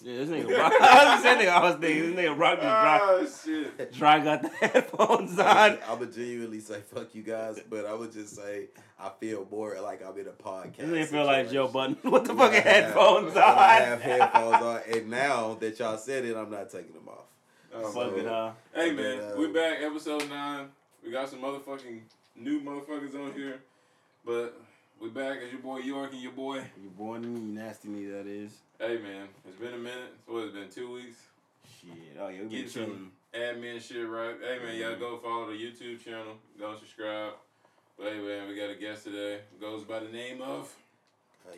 headphones. Yeah, this nigga Rock. I was thinking this nigga Rock just Dry got the headphones on. I would genuinely say fuck you guys, but I would just say I feel more like I'm in a podcast. This nigga feel like Joe Budden with the fucking headphones on. I have headphones on, and now that y'all said it, I'm not taking them off. Hey man, we back, episode 9. We got some motherfucking new motherfuckers on here, but we back as your boy York and your boy me, nasty me, that is. Hey man, it's been a minute. It's been 2 weeks. Shit, oh yeah, we get some admin shit right. Hey man, y'all go follow the YouTube channel, go subscribe. But hey man, we got a guest today. Goes by the name of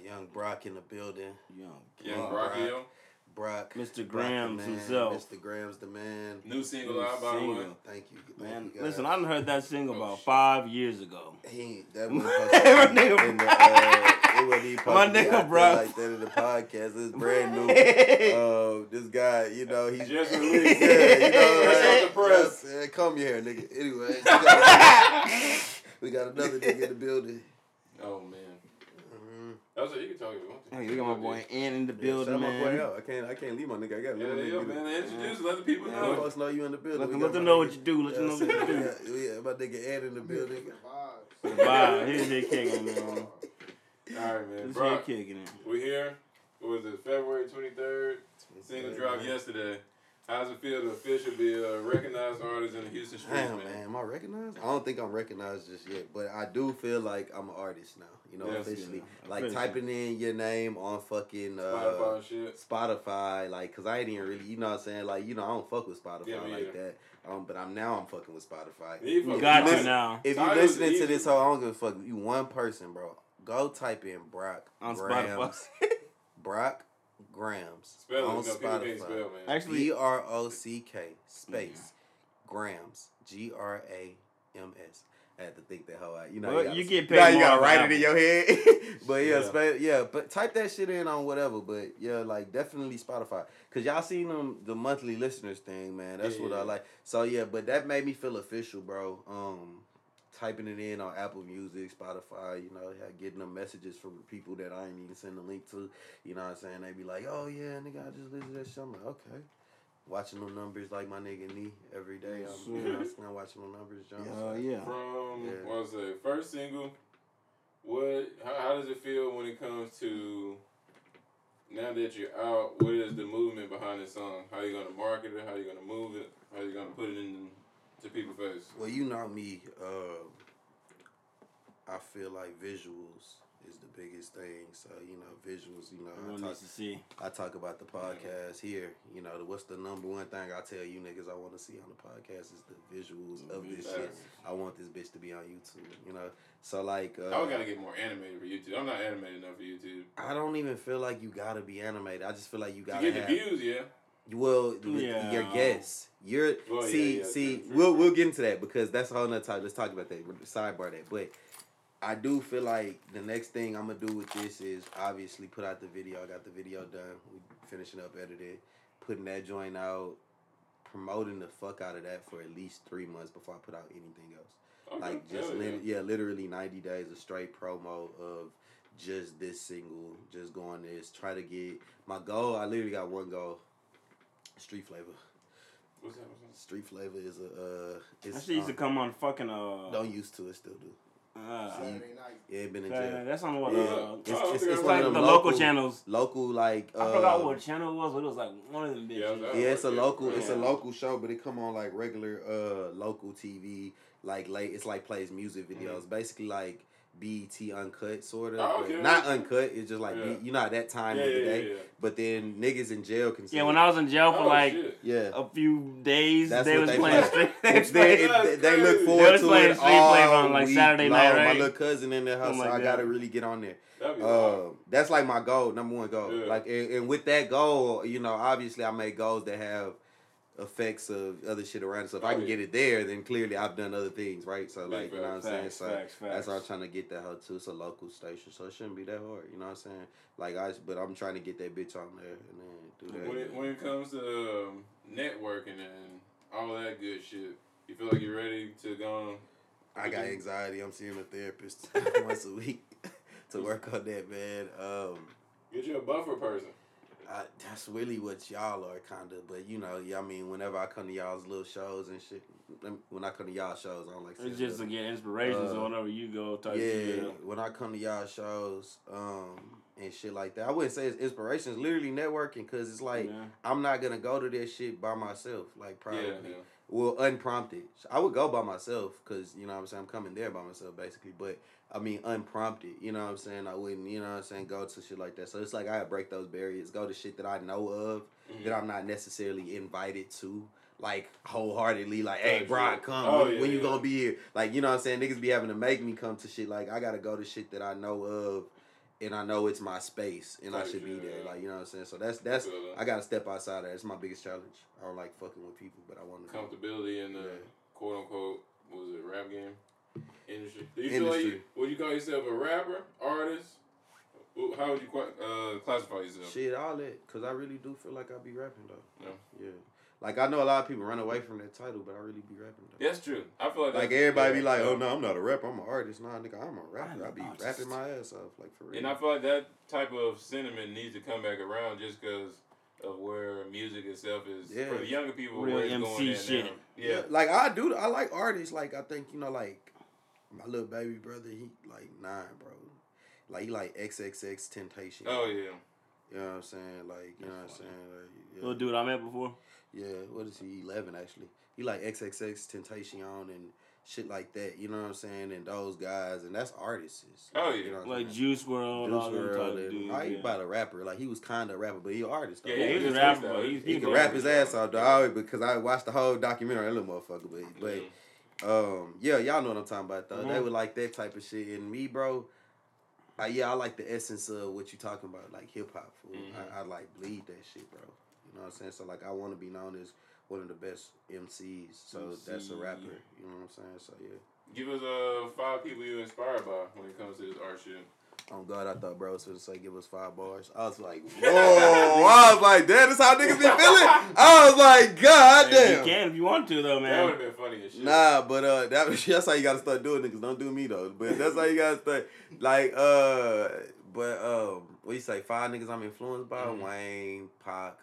Young Grock in the building. Young Grock. Brock, Mr. Graham himself. Mr. Graham's the man. New single out, by the way. Thank you, man. Listen, I done heard that single about 5 years ago. That was my nigga, Brock. Like that in the podcast, it's brand new. This guy, you know, he just released. Yeah, you know, right? Press. Come here, nigga. Anyway, we got another nigga in the building. Oh man. That's what you can talk about. Hey, we got my boy Ann in the building, man. My boy out. I can't leave my nigga. I got to leave my nigga. Introduce, let the people know. Let folks know you in the building. Let them know what you do. Let them know what you do. Yeah, my nigga Ann in the building. Wow, he's here kicking, man. All right, man. He's here kicking it. We're here. What was it? February 23rd. Single dropped yesterday. How's it feel to officially be a recognized artist in the Houston street, man? Am I recognized? I don't think I'm recognized just yet, but I do feel like I'm an artist now. You know, officially. Yeah. Like typing in your name on fucking Spotify, shit. Spotify, like, cause I didn't really, you know what I'm saying? Like, you know, I don't fuck with Spotify that. But I'm fucking with Spotify. You got you now. If you listening to this, I don't give a fuck. You one person, bro. Go type in Brock on Grams. Spotify. Brock Grams on Spotify. Spell, actually, Grock space Grams Grams. I had to think that whole out. You know, well, you get paid. Now you gotta write it in your head. But but type that shit in on whatever. But yeah, like definitely Spotify, cause y'all seen the monthly listeners thing, man. That's what I like. So yeah, but that made me feel official, bro. Typing it in on Apple Music, Spotify, you know, getting them messages from people that I ain't even send the link to. You know what I'm saying? They be like, oh yeah, nigga, I just listened to that shit. I'm like, okay. Watching them numbers like my nigga Nee every day. I'm watching them numbers, John. From what was the first single? How does it feel when it comes to now that you're out? What is the movement behind this song? How are you gonna market it? How are you gonna move it? How are you gonna put it in to people's face? Well, you know me. I feel like visuals is the biggest thing. So, you know, visuals, you know, I talk about the podcast here. You know, what's the number one thing I tell you niggas I want to see on the podcast is the visuals of this shit. I want this bitch to be on YouTube, you know. So, like... I gotta get more animated for YouTube. I'm not animated enough for YouTube. I don't even feel like you gotta be animated. I just feel like you gotta get the views, Well, your guests. We'll get into that because that's a whole nother topic. Let's talk about that. Sidebar that. But... I do feel like the next thing I'm going to do with this is obviously put out the video. I got the video done. We finishing up editing, putting that joint out, promoting the fuck out of that for at least 3 months before I put out anything else. Okay. Like literally 90 days of straight promo of just this single, just going this, try to get my goal. I literally got one goal, Street Flavor. What's that? Street Flavor is a... that shit used to come on fucking... Don't used to, it still do. Saturday night. Yeah, it been in jail. That's on what it's like the local channels. Local, like I forgot what channel it was, but it was like one of them bitches. It's a local show, but it come on like regular local TV, like late. It's like plays music videos, basically like BET Uncut, sort of. Oh, okay. Not uncut, it's just like, you know, that time of the day. Yeah. But then niggas in jail can see. Yeah, when I was in jail for a few days, they was playing Street Flavor. They look forward to it all on like Saturday night, right? My little cousin in their house, so I gotta really get on there. That's like my goal, number one goal. Yeah. Like, and with that goal, you know, obviously I make goals that have effects of other shit around. So if I can get it there, then clearly I've done other things, right? So like, you know what I'm saying? So that's why I'm trying to get that hoe too. It's a local station, so it shouldn't be that hard. You know what I'm saying? Like but I'm trying to get that bitch on there and then do that. When it comes to networking and all that good shit, you feel like you're ready to go on? I got anxiety. I'm seeing a therapist once a week to work on that, man. Get you a buffer person. That's really what y'all are, kind of. But, you know, I mean, whenever I come to y'all's little shows and shit, when I come to y'all's shows, I don't like... It's just, again, inspirations on whenever you go type shit. Yeah, when I come to y'all's shows and shit like that, I wouldn't say it's inspirations, literally networking, because it's like, I'm not going to go to this shit by myself, like, probably. Well, unprompted. I would go by myself, because, you know what I'm saying, I'm coming there by myself, basically, but... I mean, unprompted, you know what I'm saying? I wouldn't, you know what I'm saying, go to shit like that. So it's like I break those barriers, go to shit that I know of, that I'm not necessarily invited to, like, wholeheartedly, like, hey, bro, come, when you gonna be here? Like, you know what I'm saying? Niggas be having to make me come to shit. Like, I gotta go to shit that I know of, and I know it's my space, and I should be there. Like, you know what I'm saying? So that's I gotta step outside of that. It's my biggest challenge. I don't like fucking with people, but I want to... Comfortability in the, quote-unquote, what was it, rap game? Industry. Do you feel like you, would you call yourself a rapper, artist? How would you classify yourself? Shit, all that, cause I really do feel like I be rapping though. Yeah. Like I know a lot of people run away from that title, but I really be rapping though. That's true. I feel like everybody be like, oh no, I'm not a rapper, I'm an artist. Nah, nigga, I'm a rapper. I be rapping my ass off, like, for real. And I feel like that type of sentiment needs to come back around, just cause of where music itself is for the younger people. Real where MC going shit. Yeah. Like I like artists. Like I think, you know, like my little baby brother, he like 9, bro. Like he like XXXTentacion. Oh yeah. You know what I'm saying? Like, you know what I'm saying? Like, little dude I met before. Yeah, what is he? 11 actually. He like XXXTentacion and shit like that. You know what I'm saying? And those guys, and that's artists. Oh yeah. You know, like Juice WRLD. Juice WRLD. Like, he about a rapper. Like he was kind of a rapper, but he an artist. Though. Yeah, he's a rapper. Though. He can rap his ass off. Dog. Because I watched the whole documentary on that little motherfucker, but. Yeah, y'all know what I'm talking about though. They would like that type of shit. And me, bro, I like the essence of what you talking about, like hip hop. I like bleed that shit, bro. You know what I'm saying? So like I want to be known as one of the best MCs. So that's a rapper. You know what I'm saying? So yeah. Give us 5 people you're inspired by when it comes to this art shit. Oh God, I thought bro was gonna say give us 5 bars. I was like, whoa! I was like, damn, that's how niggas be feeling. I was like, God damn. You can if you want to though, man. That would have been funny as shit. Nah, but that's how you gotta start doing niggas. Don't do me though. But that's how you gotta start. Like, what you say? 5 niggas I'm influenced by: Wayne, Pac,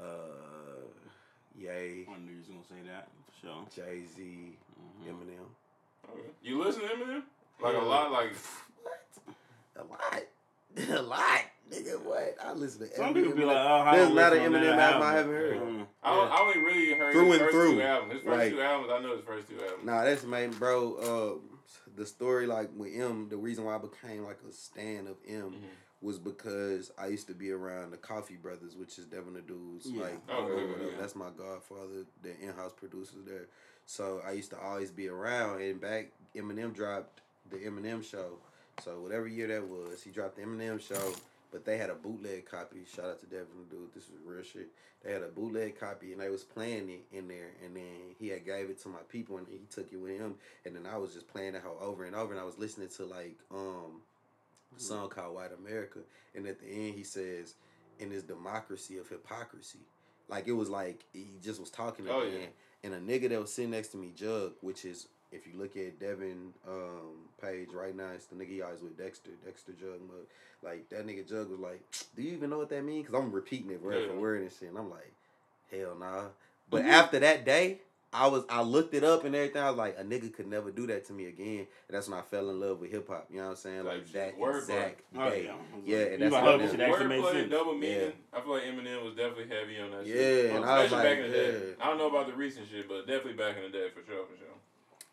Ye. I knew you was gonna say that for sure. Jay-Z, Eminem. Okay. You listen to Eminem? Like a lot, like. A lot, nigga. What? I listen to some people be like, there's not an Eminem album I haven't heard. I only really heard through his first two albums. His first two albums, I know his first 2 albums. Nah, that's man, bro. The story like with M, the reason why I became like a stan of M was because I used to be around the Coffee Brothers, which is Devin the Dude's that's my godfather, the in-house producer there. So I used to always be around, and back Eminem dropped The Eminem Show. So whatever year that was, he dropped The Eminem Show, but they had a bootleg copy. Shout out to Devin the Dude. This is real shit. They had a bootleg copy, and they was playing it in there, and then he had gave it to my people, and he took it with him, and then I was just playing that whole over and over, and I was listening to, like, a song called White America, and at the end he says, in this democracy of hypocrisy. Like, it was like, he just was talking at the end, and a nigga that was sitting next to me, Jug, which is... If you look at Devin page right now, it's the nigga he always with, Dexter Jug Mug. Like, that nigga Jug was like, do you even know what that means? Because I'm repeating it word for word and shit. And I'm like, hell nah. But after that day, I looked it up and everything. I was like, a nigga could never do that to me again. And that's when I fell in love with hip-hop. You know what I'm saying? Like that exact day. And that's what it wordplay, double meaning. Yeah. I feel like Eminem was definitely heavy on that shit. Yeah, and I was like, back in the day. I don't know about the recent shit, but definitely back in the day, for sure.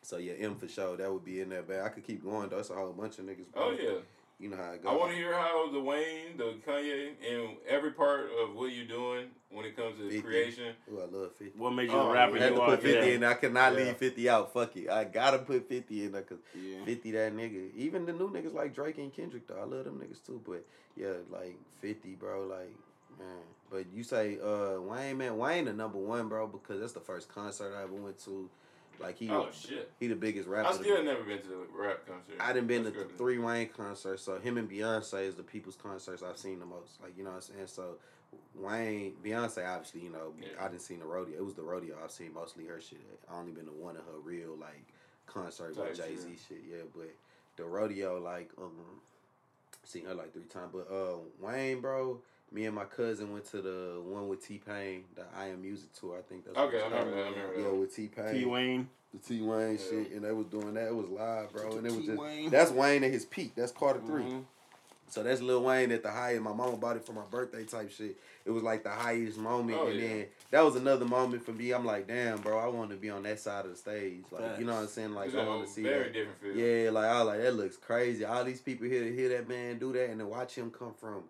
So, yeah, M for sure. That would be in there, but I could keep going, though. It's a whole bunch of niggas. Bro. Oh, yeah. You know how it goes. I want to hear how the Wayne, the Kanye, and every part of what you're doing when it comes to 50. Creation. Oh, I love 50. What made you a rapper? I had to put 50 in. I cannot leave 50 out. Fuck it. I got to put 50 in there because 50 that nigga. Even the new niggas like Drake and Kendrick, though. I love them niggas, too. But, yeah, like 50, bro, like... Man. But you say Wayne, man. Wayne the number one, bro, because that's the first concert I ever went to. Like he the biggest rapper. I still never been to the rap concert. I done been to 3 Wayne concerts, so him and Beyonce is the people's concerts I've seen the most. Like, you know what I'm saying? So Wayne, Beyonce, obviously, you know, I didn't see the rodeo. It was the rodeo I've seen mostly her shit. I only been to one of her real like concerts with Jay-Z shit. Yeah, but the rodeo, like, seen her like 3 times. But Wayne, bro, me and my cousin went to the one with T-Pain, the I Am Music tour. I think that's okay. I remember that. Yeah, with T-Pain, T-Wayne, the T-Wayne shit, and they was doing that. It was live, bro, and it was just that's Wayne at his peak. That's Carter III. So that's Lil Wayne at the highest. My mama bought it for my birthday type shit. It was like the highest moment. Oh, and then that was another moment for me. I'm like, damn, bro, I want to be on that side of the stage. Like, you know what I'm saying? Like, I want to see that. Very different feel. Yeah, like, I was like, that looks crazy. All these people here to hear that man do that and then watch him come from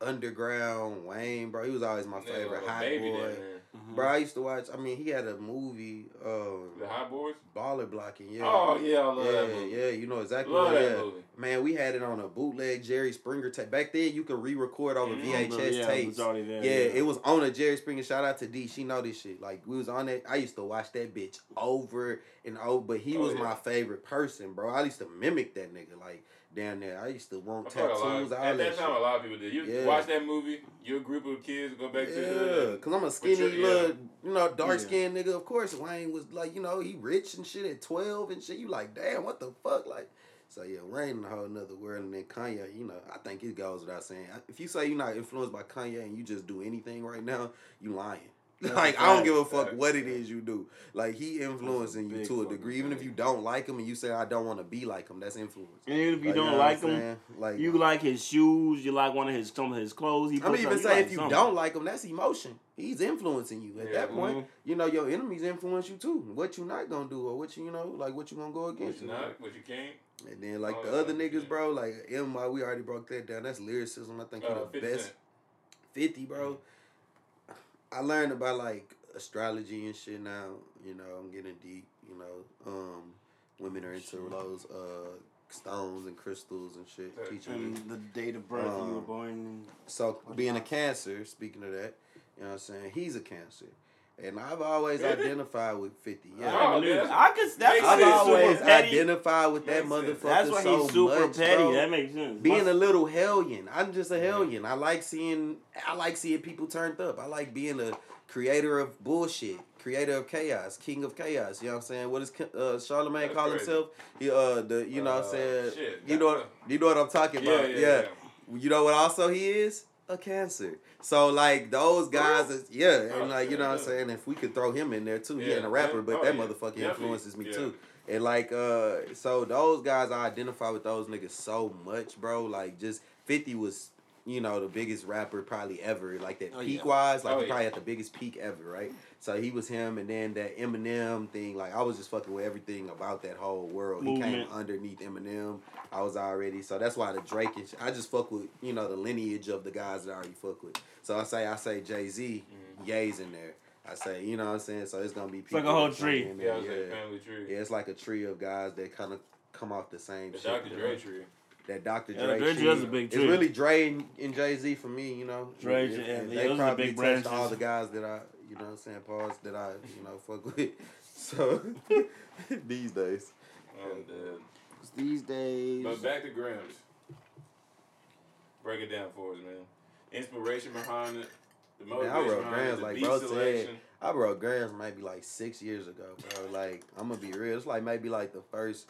underground Wayne, bro. He was always my favorite hot boy. Mm-hmm. Bro, I used to watch, I mean, he had a movie. The Hot Boys? Baller Blocking, yeah. Oh, yeah, I love that movie. Yeah, you know exactly what that movie. Man, we had it on a bootleg Jerry Springer tape. Back then, you could re-record over VHS tapes. It was on a Jerry Springer. Shout out to D. She know this shit. Like, we was on that. I used to watch that bitch over and over. But he was my favorite person, bro. I used to mimic that nigga, like, down there. I used to want tattoos. At that time, a lot of people did. You watch that movie, your group of kids go back to the... Yeah, because I'm a skinny little, you know, dark-skinned nigga. Of course, Wayne was like, you know, he rich and shit at 12 and shit. You like, damn, what the fuck? Like, so yeah, Wayne in a whole nother world. And then Kanye, you know, I think it goes without saying. If you say you're not influenced by Kanye and you just do anything right now, you lying. Like, I don't give a fuck what it is you do. Like, he influencing you to a degree. Even if you don't like him and you say, I don't want to be like him, that's influence. And even if you don't like him, like, you like his shoes, you like one of his some of his clothes. I mean, even say if you don't like him, that's emotion. He's influencing you. At that point, you know, your enemies influence you too. What you not going to do or what you, you know, like what you going to go against. What you not, what you can't. And then, like, the other niggas, bro, like, M.I., we already broke that down. That's lyricism. I think he's the best. 50, bro. I learned about, like, astrology and shit now. You know, I'm getting deep, you know. Women are into those stones and crystals and shit. Teaching the date of birth you were born. So, being a Cancer, speaking of that, you know what I'm saying? He's a Cancer. And I've always identified with 50. Yeah, I've always identified with that motherfucker. That's why he's super petty. Bro. That makes sense. Being a little hellion, I'm just a hellion. Yeah. I like seeing people turned up. I like being a creator of bullshit, creator of chaos, king of chaos. You know what I'm saying? What does Charlemagne call himself? He, the you know what I'm saying? Shit. You know what I'm talking about? Yeah. You know what? Also, he is a Cancer. So, like, those guys, and, like, you know what I'm saying? If we could throw him in there, too. He ain't a rapper, but that motherfucker influences me, too. And, like, so those guys, I identify with those niggas so much, bro. Like, just 50 was, you know, the biggest rapper probably ever. Like, that peak-wise, like, he probably had the biggest peak ever, right? So, he was him, and then that Eminem thing, like, I was just fucking with everything about that whole world. Movement. He came underneath Eminem. I was already, so that's why the Drake and I just fuck with, you know, the lineage of the guys that I already fuck with. So, I say Jay-Z, Ye's in there. I say, you know what I'm saying? So, it's going to be people. It's like a whole tree. Like a family tree. Yeah, it's like a tree of guys that kind of come off the same shit. Dr. Dre tree. That Dr. Dre is a big tree. It's really Dre and Jay-Z for me, you know. Dre and they probably big touched all the guys that I... You know what I'm saying? Pause that I, you know, fuck with. So, these days. I'm dead. These days. But back to Grams. Break it down for us, man. Inspiration behind it. The motivation behind it. I wrote Grams maybe like 6 years ago, bro. Like, I'm going to be real. It's like maybe like the first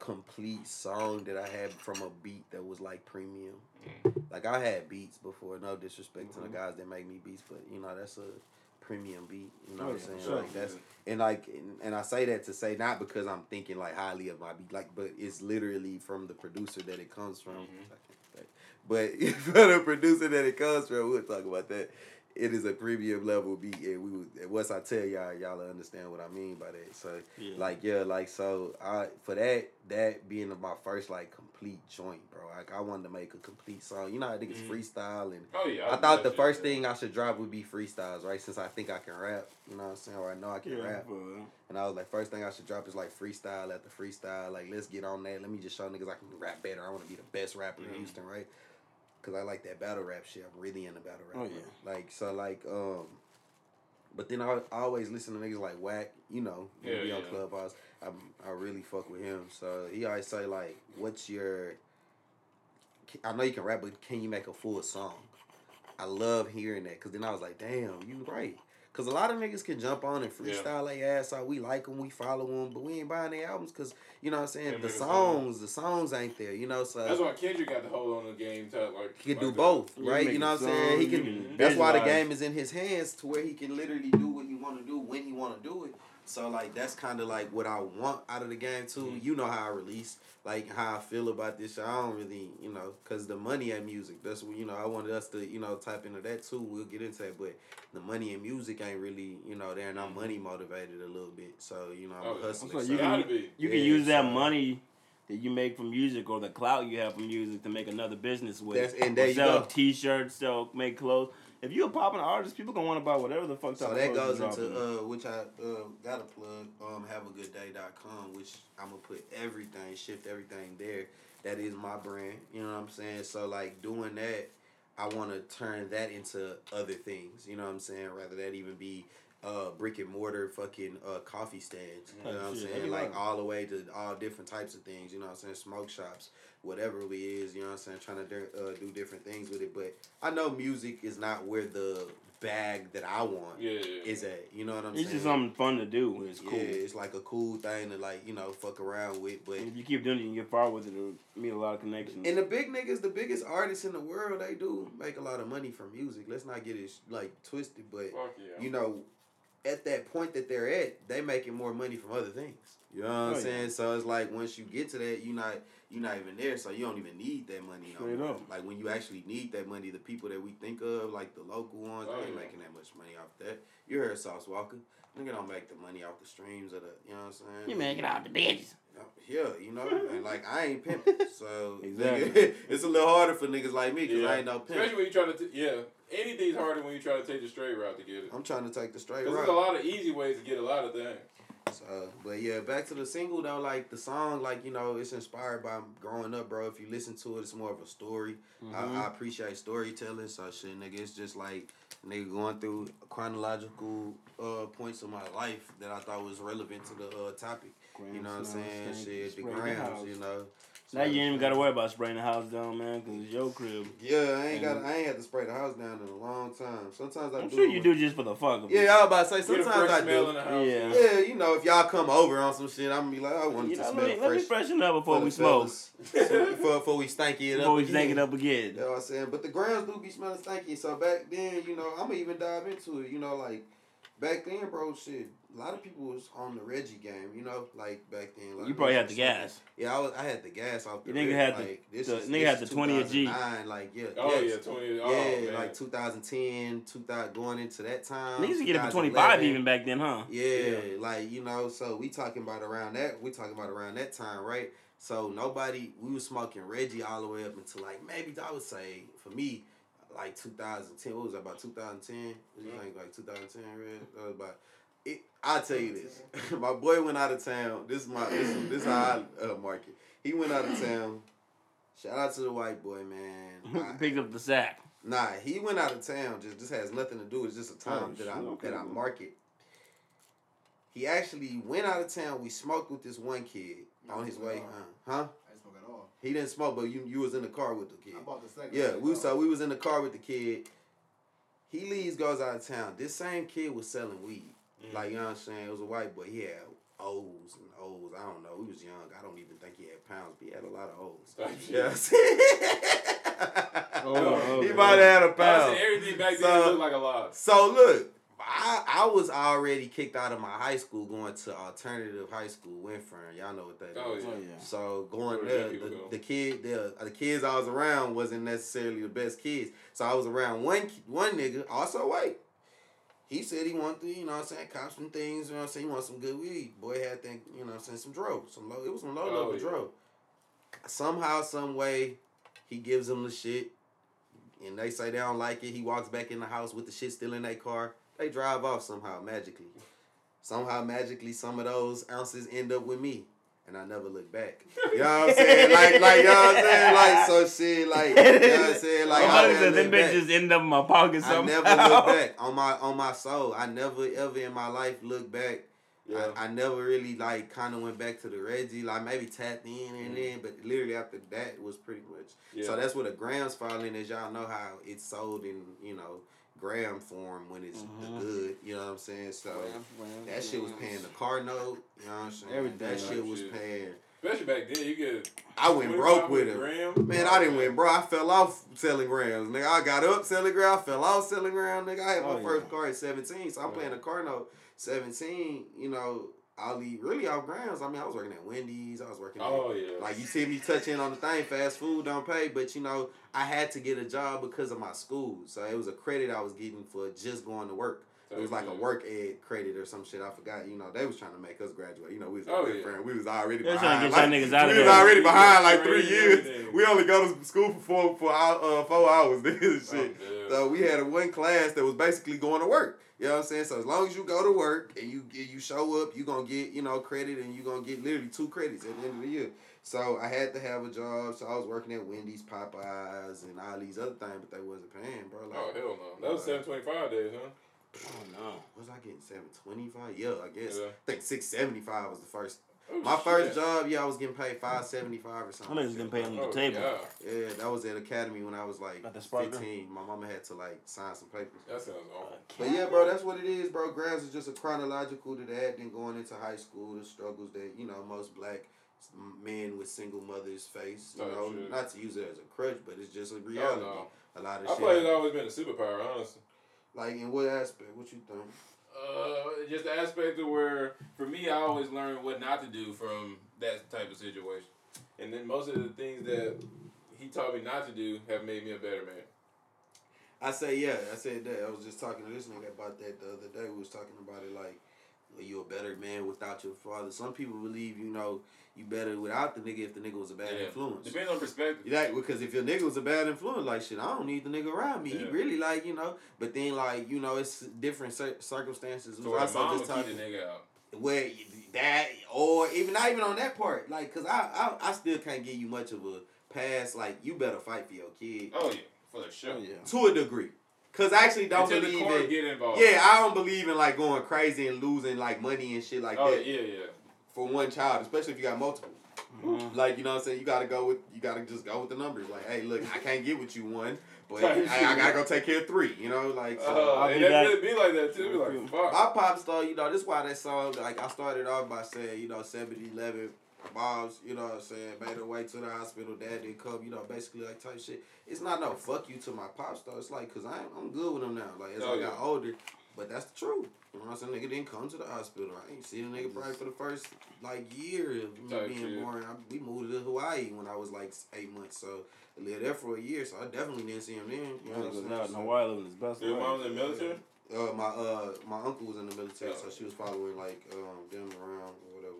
complete song that I had from a beat that was like premium. Like, I had beats before. No disrespect to the guys that make me beats, but, you know, that's a... premium beat, you know what I'm saying? Sure. Like that's and like and I say that to say not because I'm thinking like highly of my beat, like but it's literally from the producer that it comes from. But for the producer that it comes from, we'll talk about that. It is a premium level beat, and once I tell y'all understand what I mean by that. So I for that being my first like complete joint, bro. Like I wanted to make a complete song. You know how niggas freestyle and I thought the first thing I should drop would be freestyles, right? Since I think I can rap, you know what I'm saying? Or I know I can rap. Bro. And I was like, first thing I should drop is like freestyle after freestyle. Like let's get on that. Let me just show niggas I can rap better. I want to be the best rapper in Houston, right? Cause I like that battle rap shit. I'm really into battle rap. Like so, like but then I always listen to niggas like Wack. You know, on Clubhouse. I really fuck with him. So he always say like, "What's your? I know you can rap, but can you make a full song?" I love hearing that. Cause then I was like, "Damn, you right." Because a lot of niggas can jump on and freestyle their ass out. We like them, we follow them, but we ain't buying their albums because, you know what I'm saying, the songs ain't there, you know, so. That's why Kendrick got the hold on the game. He can do both, right? You know what I'm saying? He can. That's why the game is in his hands to where he can literally do what he want to do when he want to do it. So, like, that's kind of, like, what I want out of the game, too. Mm-hmm. You know how I release, like, how I feel about this shit. I don't really, you know, because the money and music, that's what, you know, I wanted us to, you know, type into that, too. We'll get into that, but the money and music ain't really, you know, they're not money motivated a little bit. So, you know, I'm hustling. So you can use that money that you make from music or the clout you have from music to make another business with. Sell T-shirts, make clothes. If you're a popping artist, people gonna want to buy whatever the fuck. So that goes into which I gotta plug haveagooday.com, which I'm gonna put everything, shift everything there. That is my brand. You know what I'm saying? So like doing that, I want to turn that into other things. You know what I'm saying? Rather that even be brick and mortar fucking coffee stands. You know what I'm saying? Like all the way to all different types of things. You know what I'm saying? Smoke shops. Whatever it is, you know what I'm saying, trying to do different things with it. But I know music is not where the bag that I want is at. You know what I'm saying? It's just something fun to do. It's cool. Yeah, it's like a cool thing to, like, you know, fuck around with. But if you keep doing it and get far with it, it'll meet a lot of connections. And the big niggas, the biggest artists in the world, they do make a lot of money from music. Let's not get it, like, twisted. But, you know, at that point that they're at, they making more money from other things. You know what I'm saying? So it's like once you get to that, you're not even there, so you don't even need that money. Straight up. Like when you actually need that money, the people that we think of, like the local ones, they ain't making that much money off that. You heard Sauce Walker. Nigga don't make the money off the streams of the, you know what I'm saying? You make it off the bitches. Yeah, you know, and like I ain't pimping, so nigga, it's a little harder for niggas like me because I ain't no pimp. Especially when you try to, anything's harder when you try to take the straight route to get it. I'm trying to take the straight route. There's a lot of easy ways to get a lot of things. But yeah, back to the single though, like the song, like, you know, it's inspired by growing up, bro. If you listen to it, it's more of a story. Mm-hmm. I appreciate storytelling, so shit, nigga, it's just like nigga going through chronological points of my life that I thought was relevant to the topic. Grams, you know what I'm saying? Shit, the grams, you know. Now you ain't even got to worry about spraying the house down, man, because it's your crib. Yeah, I ain't had to spray the house down in a long time. Sometimes I'm sure you do just for the fuck of it. Yeah, I was about to say, sometimes I do. In the house. Yeah, you know, if y'all come over on some shit, I'm going to be like, I want it to smell fresh. Let me freshen up before we smoke. Before we stanky it up again. You know what I'm saying? But the grounds do be smelling stanky. So back then, you know, I'm going to even dive into it. You know, like, back then, bro, shit. A lot of people was on the Reggie game, you know, like back then. Like, you probably had the gas. Yeah, I had the gas off the Reggie. Nigga had the 20 G. Like, yeah. Oh, yeah, 20. Oh, yeah, like 2010, 2000, going into that time. Niggas could get up to 25 even back then, huh? Yeah, like, you know, so we talking about around that time, right? So we was smoking Reggie all the way up until like, maybe I would say, for me, like 2010. What was that, about 2010? What do you think, like 2010, Red? That was about... I'll tell you this. My boy went out of town. This is how I mark it. He went out of town. Shout out to the white boy, man. Picked up the sack. Nah, he went out of town. This has nothing to do. It's just a time that I mark it. He actually went out of town. We smoked with this one kid on his way home. Huh? He didn't smoke, but you was in the car with the kid. I bought the second. Yeah, we was in the car with the kid. He leaves, goes out of town. This same kid was selling weed. Like, you know what I'm saying? It was a white boy. He had O's and O's. I don't know. He was young. I don't even think he had pounds, but he had a lot of O's. You know what I'm saying? He might have had a pound. Everything back then looked like a lot. So, look. I was already kicked out of my high school, going to alternative high school, Winfern. Y'all know what that is. Yeah. So going there, the kids I was around wasn't necessarily the best kids. So I was around one nigga, also white. He said he wanted to, you know what I'm saying, cop some things, you know what I'm saying, he wanted some good weed. Boy had that, you know what I'm saying, some dro. It was some low-level dro. Somehow, some way, he gives them the shit, and they say they don't like it. He walks back in the house with the shit still in their car. They drive off somehow, magically. Some of those ounces end up with me. And I never look back. You know what I'm saying? Like, you know what I'm saying? Like, so shit, like, you know what I'm saying? Like, them bitches end up in my pocket somehow. I never look back on my soul. I never ever in my life look back. Yeah. I never really, like, kind of went back to the Reggie. Like, maybe tapped in and then, but literally after that, it was pretty much. Yeah. So that's where the grams fall in, as y'all know how it's sold in, you know, gram form when it's the good. You know what I'm saying? So that shit was paying the car note. You know what I'm saying? Everything. That shit was paying. Especially back then, you could. I went broke with him. Man, I didn't win, bro. I fell off selling grams, nigga. I got up selling grams, fell off selling grams, nigga. I had my first car at 17, so I'm playing a car note 17. You know, I'll leave really off grams. I mean, I was working at Wendy's. I was working. Like you see me touching on the thing, fast food don't pay, but you know, I had to get a job because of my school, so it was a credit I was getting for just going to work. It was like a work ed credit or some shit. I forgot. You know, they was trying to make us graduate. You know, we was friend. We was already behind. Like, we was already behind like 3 years. We only go to school for 4 hours. This shit. Oh, so we had one class that was basically going to work. You know what I'm saying? So as long as you go to work and you show up, you gonna get, you know, credit, and you gonna get literally 2 credits at the end of the year. So I had to have a job, so I was working at Wendy's, Popeyes, and all these other things, but they wasn't paying, bro. Like, oh hell no! That was 725 days, huh? Oh no! Was I getting 725? Yeah, I guess. Yeah. I think 675 was the first. Oh, my first job, I was getting paid 575 or something. I was getting paid on the table. Yeah, that was at Academy when I was like 15. My mama had to like sign some papers. That sounds awful. But yeah, bro, that's what it is, bro. Grams is just a chronological to that. Then going into high school, the struggles that you know most black men with single mothers face. You know, shit. Not to use it as a crutch, but it's just a reality. No. A lot of shit. I feel like it's always been a superpower, honestly. Like, in what aspect? What you think? Just the aspect of where, for me, I always learned what not to do from that type of situation. And then most of the things that he taught me not to do have made me a better man. I said that. I was just talking to this nigga about that the other day. We was talking about it like, are you a better man without your father? Some people believe, you know, you better without the nigga if the nigga was a bad influence. Depends on perspective. Like, because if your nigga was a bad influence, like, shit, I don't need the nigga around me. He really, like, you know. But then, like, you know, it's different circumstances. So also just talking the nigga out. Where that, or even not even on that part. Like, because I still can't give you much of a pass. Like, you better fight for your kid. Oh, yeah. For sure. To a degree. Cause I actually don't believe the court get involved. Yeah, I don't believe in like going crazy and losing like money and shit like that. For one child, especially if you got multiple. Mm-hmm. Like, you know what I'm saying, you gotta just go with the numbers. Like, hey, look, I can't get with you one, but I gotta go take care of three. You know, like. So I'll be like that too. Be like, fuck. My pop star, you know, this is why that song. Like, I started off by saying, you know, 7-Eleven. Moms, you know what I'm saying, made her way to the hospital, dad didn't come, you know, basically like type shit. It's not no fuck you to my pop star. It's like, because I'm good with him now, like, as I got older. But that's the truth. You know what I'm saying? Nigga didn't come to the hospital. I ain't seen a nigga probably for the first, like, year of me being born. We moved to Hawaii when I was, like, 8 months. So I lived there for a year, so I definitely didn't see him then. You know what I'm saying? Now in Hawaii living his best life. Your mom was in the military? My uncle was in the military, so she was following, like, them around or whatever.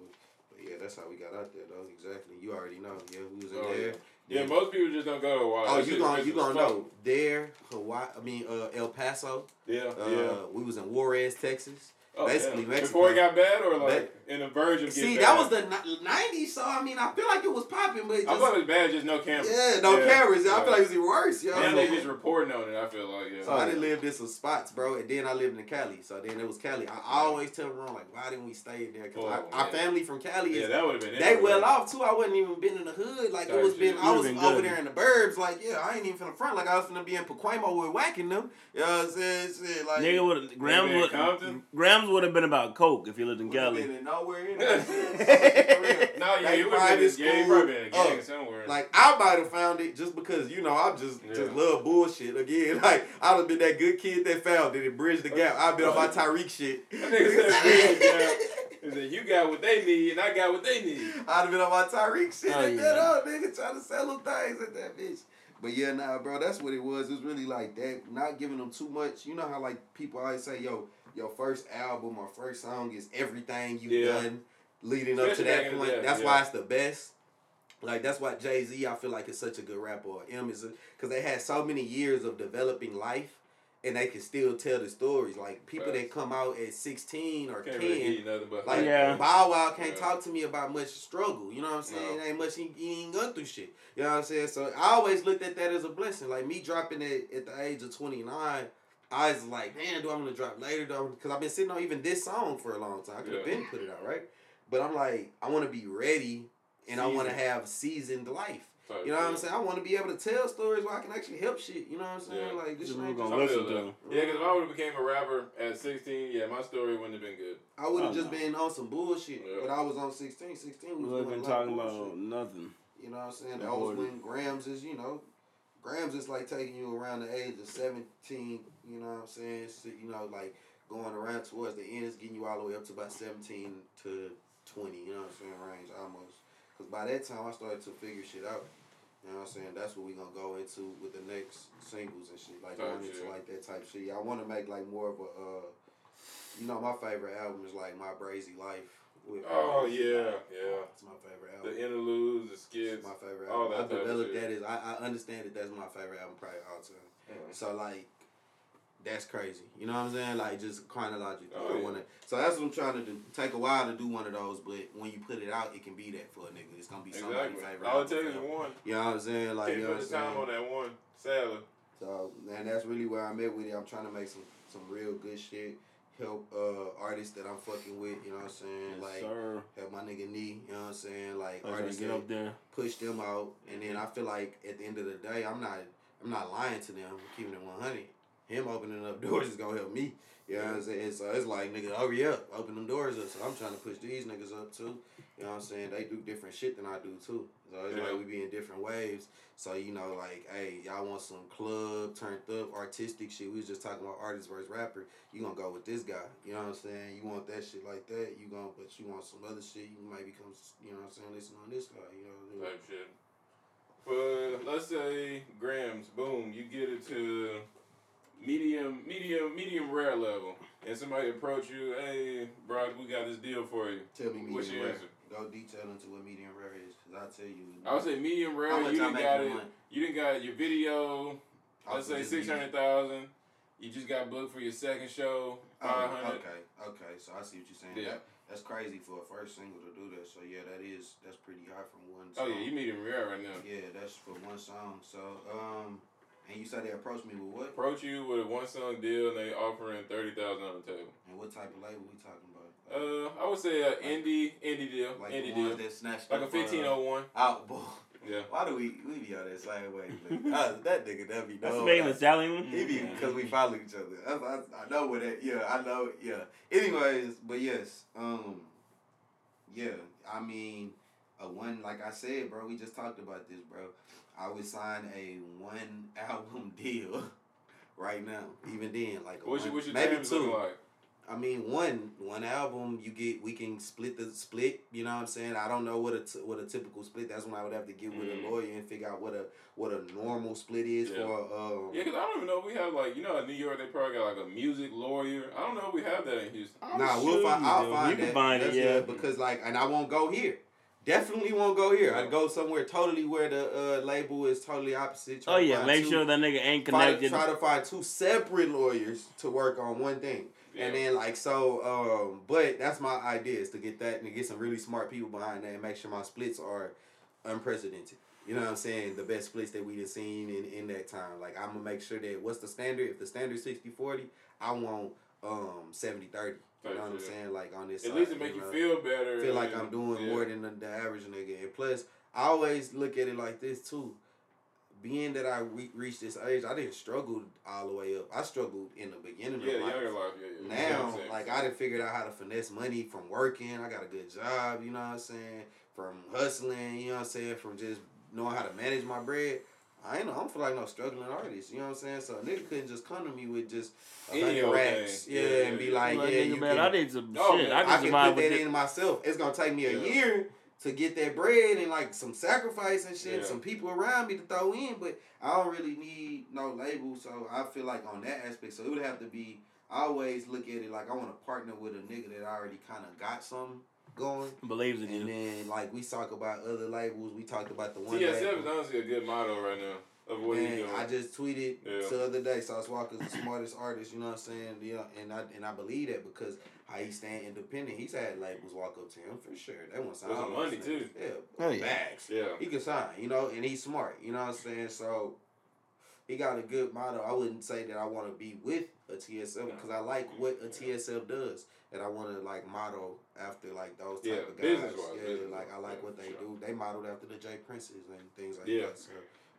Yeah, that's how we got out there, though. Exactly. You already know. Yeah, we was in there. Yeah, most people just don't go to Hawaii. Oh, you gonna know. There, Hawaii, I mean, El Paso. We was in Juarez, Texas. Oh, basically Mexico. Before it got bad or, like, in the verge of getting bad? See, that was the 90s, so, I mean, I feel like it was popping, but I thought it was bad, just no cameras. Yeah, cameras. I feel like it was even worse, yo. Now they just reporting on it, I feel like, So I didn't live in some spots, bro, and then I lived in Cali, so then it was Cali. I always tell everyone, like, why didn't we stay there? Because our family from Cali is... Yeah, that would have been... They well off, too. I wasn't even been in the hood. Like, it was been... I was over there in the burbs, like, I ain't even from the front. Like, I was finna be in Pacoima with whacking them. You know what I'm saying? Shit, like... Nigga would have been about coke if you lived in Cali. Been in nowhere. In no, yeah, you would have been in gang somewhere. Like, I might have found it just because, you know, I just love bullshit. Again, like, I would have been that good kid that found it and bridged the gap. I'd been on my Tyreek shit. That nigga said you got what they need and I got what they need. I'd have been on my Tyreek shit and that old nigga trying to sell them things at that bitch. But yeah, nah, bro, that's what it was. It was really like that. Not giving them too much. You know how, like, people always say, yo, your first album or first song is everything you've done leading especially up to that point. That's why it's the best. Like, that's why Jay-Z, I feel like, is such a good rapper. Or M is, because they had so many years of developing life, and they can still tell the stories. Like, people that come out at 16 or 10, really like, Bow Wow can't talk to me about much struggle. You know what I'm saying? Ain't much, he ain't going through shit. You know what I'm saying? So I always looked at that as a blessing. Like, me dropping it at the age of 29, I was like, man, do I want to drop later, though? Because I've been sitting on even this song for a long time. I could have been put it out, right? But I'm like, I want to be ready, and I want to have seasoned life. You know what I'm saying? I want to be able to tell stories where I can actually help shit. You know what I'm saying? Yeah. Like, this shit ain't just... Listen to them. Yeah, because if I would have became a rapper at 16, yeah, my story wouldn't have been good. I would have just been on some bullshit. Yeah. But I was on 16. 16 was doing a lot of bullshit. We would have been talking about nothing. You know what I'm saying? That was when grams is, you know... Grams is like taking you around the age of 17, you know what I'm saying? So, you know, like going around towards the end, it's getting you all the way up to about 17 to 20, you know what I'm saying, range almost. Because by that time, I started to figure shit out. You know what I'm saying? That's what we're going to go into with the next singles and shit. Like, going into like that type of shit. I want to make like more of a, you know, my favorite album is like My Brazy Life. Oh yeah. It's my favorite album. The interludes, the skits. It's my favorite album. All that I developed that is I understand that that's my favorite album probably all time. Mm-hmm. So like that's crazy. You know what I'm saying? Like just chronologically. So that's what I'm trying to do. Take a while to do one of those, but when you put it out, it can be that for a nigga. It's gonna be somebody's favorite. I'll tell you one. You know what I'm saying? Like you know put the time on that one, sadly. So and that's really where I'm at with it. I'm trying to make some real good shit. Help artists that I'm fucking with, you know what I'm saying? Yes, like, sir. Help my nigga Knee, you know what I'm saying? Like, artists get up there, push them out, and then I feel like at the end of the day, I'm not lying to them, I'm keeping it 100. Him opening up doors is gonna help me, you know what I'm saying? So it's like, nigga, hurry up, open them doors up. So I'm trying to push these niggas up too, you know what I'm saying? They do different shit than I do too. So it's like we be in different waves. So, you know, like, hey, y'all want some club, turned up, artistic shit. We was just talking about artist versus rapper. You gonna go with this guy. You know what I'm saying? You want that shit like that. You gonna, but you want some other shit. You might become, you know what I'm saying, listen on this guy. You know what I mean? Type shit. But let's say grams, boom, you get it to medium rare level. And somebody approach you, hey, bro, we got this deal for you. Tell me what's your answer? Go detail into what medium rare is, cause I tell you. I would say medium rare. You didn't got your video. Let's say 600,000. You just got booked for your second show. 500. Okay. So I see what you're saying. Yeah. That's crazy for a first single to do that. So yeah, that's pretty high from one song. Oh yeah, you medium rare right now. Yeah, that's for one song. So and you said they approached me with what? Approach you with a one song deal, and they offering $30,000 on the table. And what type of label we talking about? I would say an indie deal. Like indie deal. That snatched like a 1501. Out, boy. Yeah. Why do we be on that same way? That nigga, that be that's the name of Sally. He be because we follow each other. I know what that. Yeah, I know. Yeah. Anyways, but yes. Yeah. I mean, a one like I said, bro. We just talked about this, bro. I would sign a one album deal right now. Even then, like what's your maybe two. Like? I mean, one album you get. We can split. You know what I'm saying? I don't know what a typical split. That's when I would have to get with a lawyer and figure out what a normal split is. Yeah. Because I don't even know if we have like you know in New York they probably got like a music lawyer. I don't know if we have that in Houston. I'll find that. Because like, and I won't go here. Definitely won't go here. I'd go somewhere totally where the label is totally opposite. Make sure that nigga ain't connected. Try to find two separate lawyers to work on one thing. Yeah. And then like so, but that's my idea is to get that and get some really smart people behind that and make sure my splits are unprecedented. You know what I'm saying? The best splits that we've seen in that time. Like I'm gonna make sure that what's the standard? If the standard 60-40, I want 70-30. You know what I'm saying? Like on this, at least it make you feel better. Feel like I'm doing more than the average nigga. And plus, I always look at it like this too. Being that I reached this age, I didn't struggle all the way up. I struggled in the beginning of life. Yeah. Now, like I done figured out how to finesse money from working. I got a good job. You know what I'm saying? From hustling. You know what I'm saying? From just knowing how to manage my bread. I don't feel like no struggling artist, you know what I'm saying? So a nigga couldn't just come to me with just 100 racks, and be like, yeah, you man, can, I need some shit. I can put that in myself. It's gonna take me a year to get that bread and like some sacrifice and shit, some people around me to throw in, but I don't really need no label, so I feel like on that aspect, so it would have to be, I always look at it like I want to partner with a nigga that already kind of got something going. Believes in you. And then, like, we talk about other labels. We talked about the one label. TSM is honestly a good model right now of what he's doing. I just tweeted the other day, Sauce Walker's the smartest artist, you know what I'm saying? Yeah, and I believe that because how he's staying independent, he's had labels walk up to him for sure. They want to sign. There's money, too. Yeah. Bags. Yeah. He can sign, you know, and he's smart, you know what I'm saying? So, he got a good model. I wouldn't say that I want to be with a TSM because I like what a TSM does, and I want to like model after like those type of guys. Like I like what they do. They modeled after the J Princes and things like that. So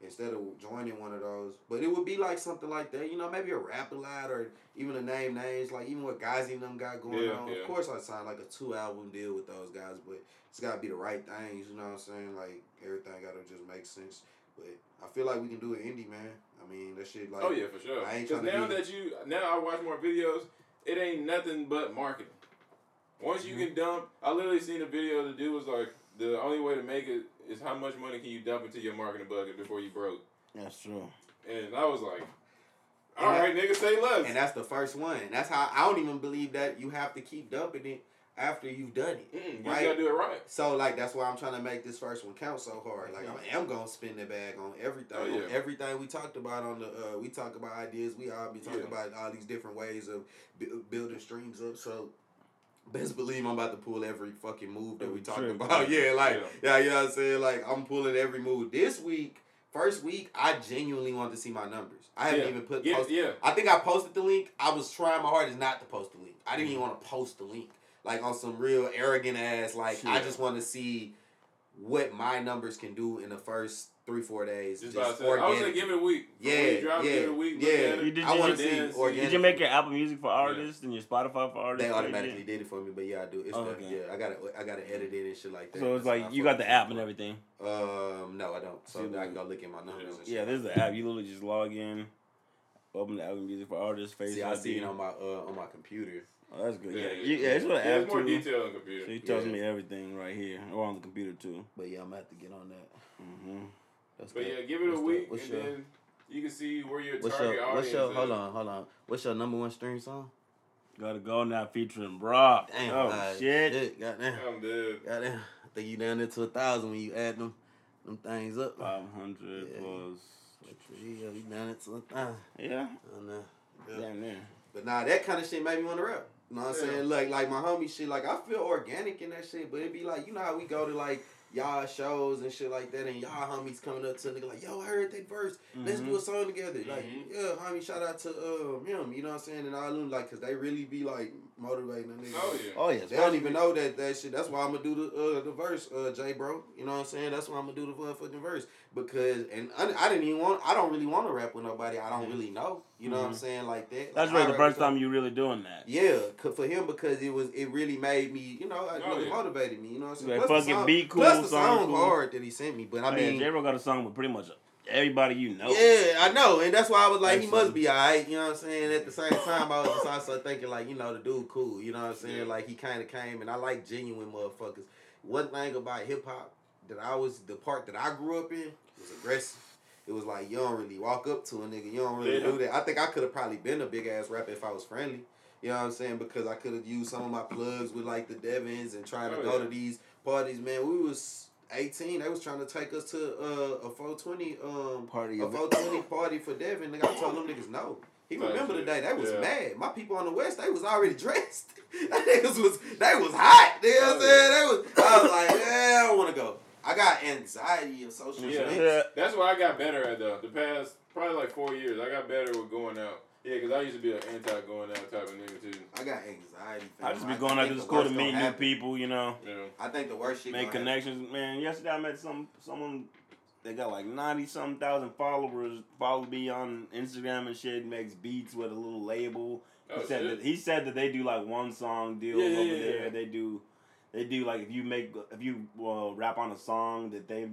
instead of joining one of those, but it would be like something like that, you know, maybe a rapper lad or even a names like even what Gazi and them got going on. Of course, I signed like a 2-album deal with those guys, but it's gotta be the right things. You know what I'm saying? Like everything gotta just make sense. But I feel like we can do it indie, man. I mean, that shit like... Oh, yeah, for sure. I ain't trying to now that you... Now I watch more videos, it ain't nothing but marketing. Once you can dump... I literally seen a video, the dude was like, the only way to make it is how much money can you dump into your marketing budget before you broke. That's true. And I was like, all right, nigga, say less. And that's the first one. That's how... I don't even believe that you have to keep dumping it after you've done it. You right? Gotta do it right. So, like, that's why I'm trying to make this first one count so hard. Like, I am going to spin the bag on everything. Oh, yeah. On everything we talked about on the, we talk about ideas. We all be talking about all these different ways of building streams up. So, best believe I'm about to pull every fucking move that we talked about. You know what I'm saying? Like, I'm pulling every move. This week, first week, I genuinely wanted to see my numbers. I haven't even put, I think I posted the link. I was trying my hardest not to post the link. I didn't even want to post the link. Like, on some real arrogant ass, like, I just want to see what my numbers can do in the first 3-4 days. Just organic. I was like, give it a week. I want to see organic. Did you make your Apple Music for artists and your Spotify for artists? They automatically did it for me, but I do. It's I gotta edit it and shit like that. So it's like you got the app and everything. No, I don't. So I can go look at my numbers. And shit. Yeah, there's the app. You literally just log in, open the Apple Music for artists. Face ID. I see it on my computer. Oh, that's good. Yeah, it's what I have to. More detail on the computer. So he tells me everything right here, or on the computer too. But yeah, I'm gonna have to get on that. Mm-hmm. Yeah, give it a week, and then you can see where your target audience is. Hold on. What's your number one stream song? Gotta Go Now featuring Brock. Damn. Oh shit. Goddamn. I'm dead. Goddamn. I think you down there to 1,000 when you add them things up. 500 plus. Yeah, we down there to 1,000. Yeah. Damn near. But nah, that kind of shit made me want to rap. You know what I'm saying? Like my homie shit, like I feel organic in that shit, but it be like, you know how we go to like y'all shows and shit like that and y'all homies coming up to a nigga like, yo, I heard that verse. Let's do a song together. Like, yeah, homie, shout out to him, you know what I'm saying? And all them, like, cause they really be like motivating the niggas. Oh yeah. They don't even know that shit. That's why I'm gonna do the verse, J-Bro. You know what I'm saying? That's why I'm gonna do the motherfucking verse. Because I don't really want to rap with nobody I don't really know. You know what I'm saying? Like that. That's like the first time you really doing that. Yeah, for him because it really made me, you know, it motivated me. You know what I'm saying? Like plus fucking be cool. Plus the song cool. Hard that he sent me, but I mean, J-Bro got a song with pretty much everybody you know. Yeah, I know, and that's why I was like, he must be all right. You know what I'm saying? At the same time, I was just also thinking like, you know, the dude cool. You know what I'm saying? Yeah. Like he kind of came, and I like genuine motherfuckers. One thing about hip hop that the part that I grew up in was aggressive. It was like, you don't really walk up to a nigga. You don't really do that. I think I could have probably been a big-ass rapper if I was friendly. You know what I'm saying? Because I could have used some of my plugs with, like, the Devins and trying to go to these parties. Man, we was 18. They was trying to take us to a 420 party. A 420 party for Devin. Nigga, I told them niggas no. He remember the day. They was mad. My people on the West, they was already dressed. They was hot. You know what I'm saying? I was like, yeah, I don't want to go. I got anxiety of social things. Yeah. That's what I got better at, though. The past, probably like 4 years, I got better with going out. Yeah, because I used to be an anti-going out type of nigga, too. I got anxiety. I just be going out to school to meet new people, you know. Yeah. I think the worst shit make connections. Happen. Man, yesterday I met someone that got like 90-something thousand followers, follow me on Instagram and shit, makes beats with a little label. Oh, he said that they do like one-song deals over there. Yeah. They do like if you rap on a song that they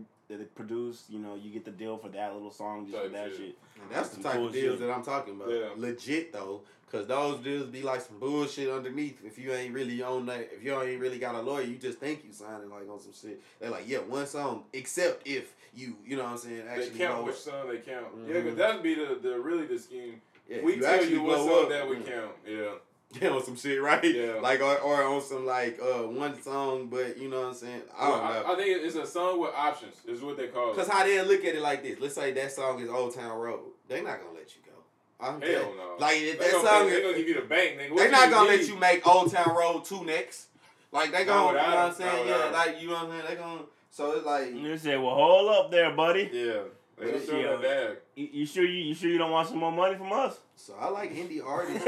produce, you know, you get the deal for that little song just for that shit. And that's the type of deals that I'm talking about. Yeah. Legit though, cause those deals be like some bullshit underneath. If you ain't really on that, if you ain't really got a lawyer, you just think you signing like on some shit. They're like, yeah, one song, except if you know what I'm saying. Actually, they count which song they count. Mm-hmm. Yeah, cause that'd be the scheme. Yeah, we tell you what song that we count. Yeah. Yeah, on some shit, right? Yeah. Like, or on some, like, one song, but you know what I'm saying? I don't know. I think it's a song with options, is what they call it. Because how they look at it like this. Let's say that song is Old Town Road. They not going to let you go. I'm Hell no. Like, if that song is... They're going to give you the bank, nigga. They not going to let you make Old Town Road 2 next. Like, they going to, you know what I'm saying? Yeah, like, you know what I'm saying? They going to... So, it's like... You said, well, hold up there, buddy. Yeah. They was throwing that bag. You sure you don't want some more money from us? So I like indie artists.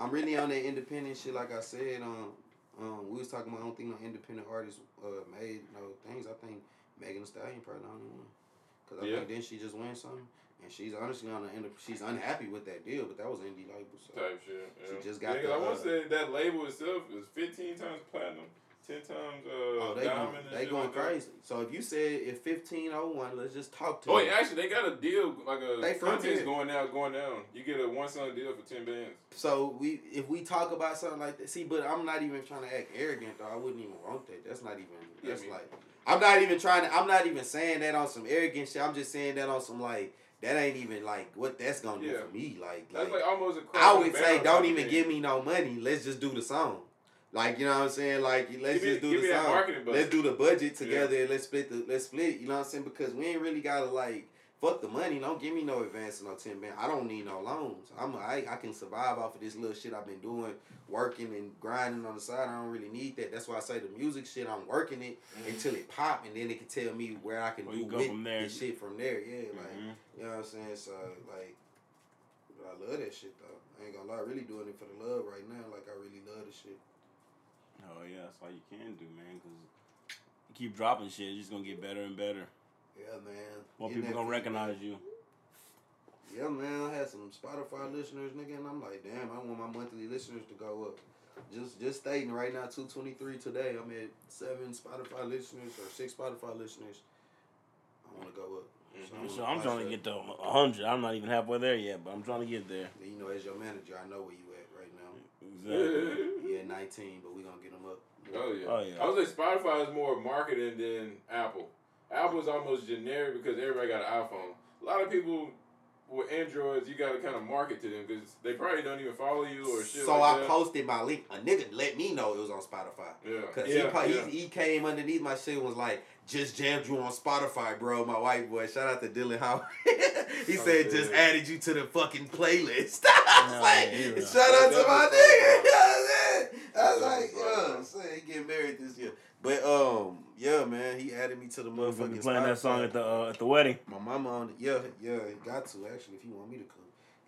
I'm really on that independent shit. Like I said, we was talking about I don't think no independent artists made no things. I think Megan Thee Stallion probably the only one. Cause I think then she just won something, and she's honestly she's unhappy with that deal, but that was an indie label. So type shit. Yeah. She just got. Yeah, I want to say that label itself is 15 times platinum. 10 times diamond. They going crazy. So if you said if 1501, let's just talk to. Oh, yeah, actually, they got a deal like a contest going down. You get a one-song deal for 10 bands. So if we talk about something like that, see, but I'm not even trying to act arrogant though. I wouldn't even want that. That's not even. That's I'm not even saying that on some arrogant shit. I'm just saying that on some like. That ain't even, like, what that's going to do for me. That's like almost a I would say, don't even give me no money. Let's just do the song. Like, you know what I'm saying? Like, let's just do the song. Let's do the budget together and let's split. You know what I'm saying? Because we ain't really got to, like, fuck the money. Don't give me no advance and no 10 band. I don't need no loans. I can survive off of this little shit I've been doing, working and grinding on the side. I don't really need that. That's why I say the music shit, I'm working it until it pop, and then it can tell me where I can do with shit from there. Yeah, like, you know what I'm saying? So, like, I love that shit, though. I ain't gonna lie. I'm really doing it for the love right now. Like, I really love the shit. Oh, yeah. That's all you can do, man, because you keep dropping shit. It's just gonna get better and better. Yeah, man. More people gonna recognize you. Yeah, man. I had some Spotify listeners, nigga, and I'm like, damn, I want my monthly listeners to go up. Just stating right now, 223 today, I'm at 7 Spotify listeners or 6 Spotify listeners. I want to go up. So I'm trying to get to 100. I'm not even halfway there yet, but I'm trying to get there. You know, as your manager, I know where you at right now. Exactly. Yeah, 19, but we gonna get them up. Oh yeah. I was like, Spotify is more marketing than Apple. Apple's almost generic because everybody got an iPhone. A lot of people with Androids, you got to kind of market to them because they probably don't even follow you or shit. So like I posted my link. A nigga let me know it was on Spotify. Yeah. Because he came underneath my shit and was like, just jammed you on Spotify, bro, my white boy. Shout out to Dylan Howard. he said, just added you to the fucking playlist. I was like, shout out to my nigga. I was like, he getting married this year. But, yeah, man, he added me to the motherfucking Spotify. Playing that song at the wedding. My mama on it. Yeah, got to, actually, if you want me to come.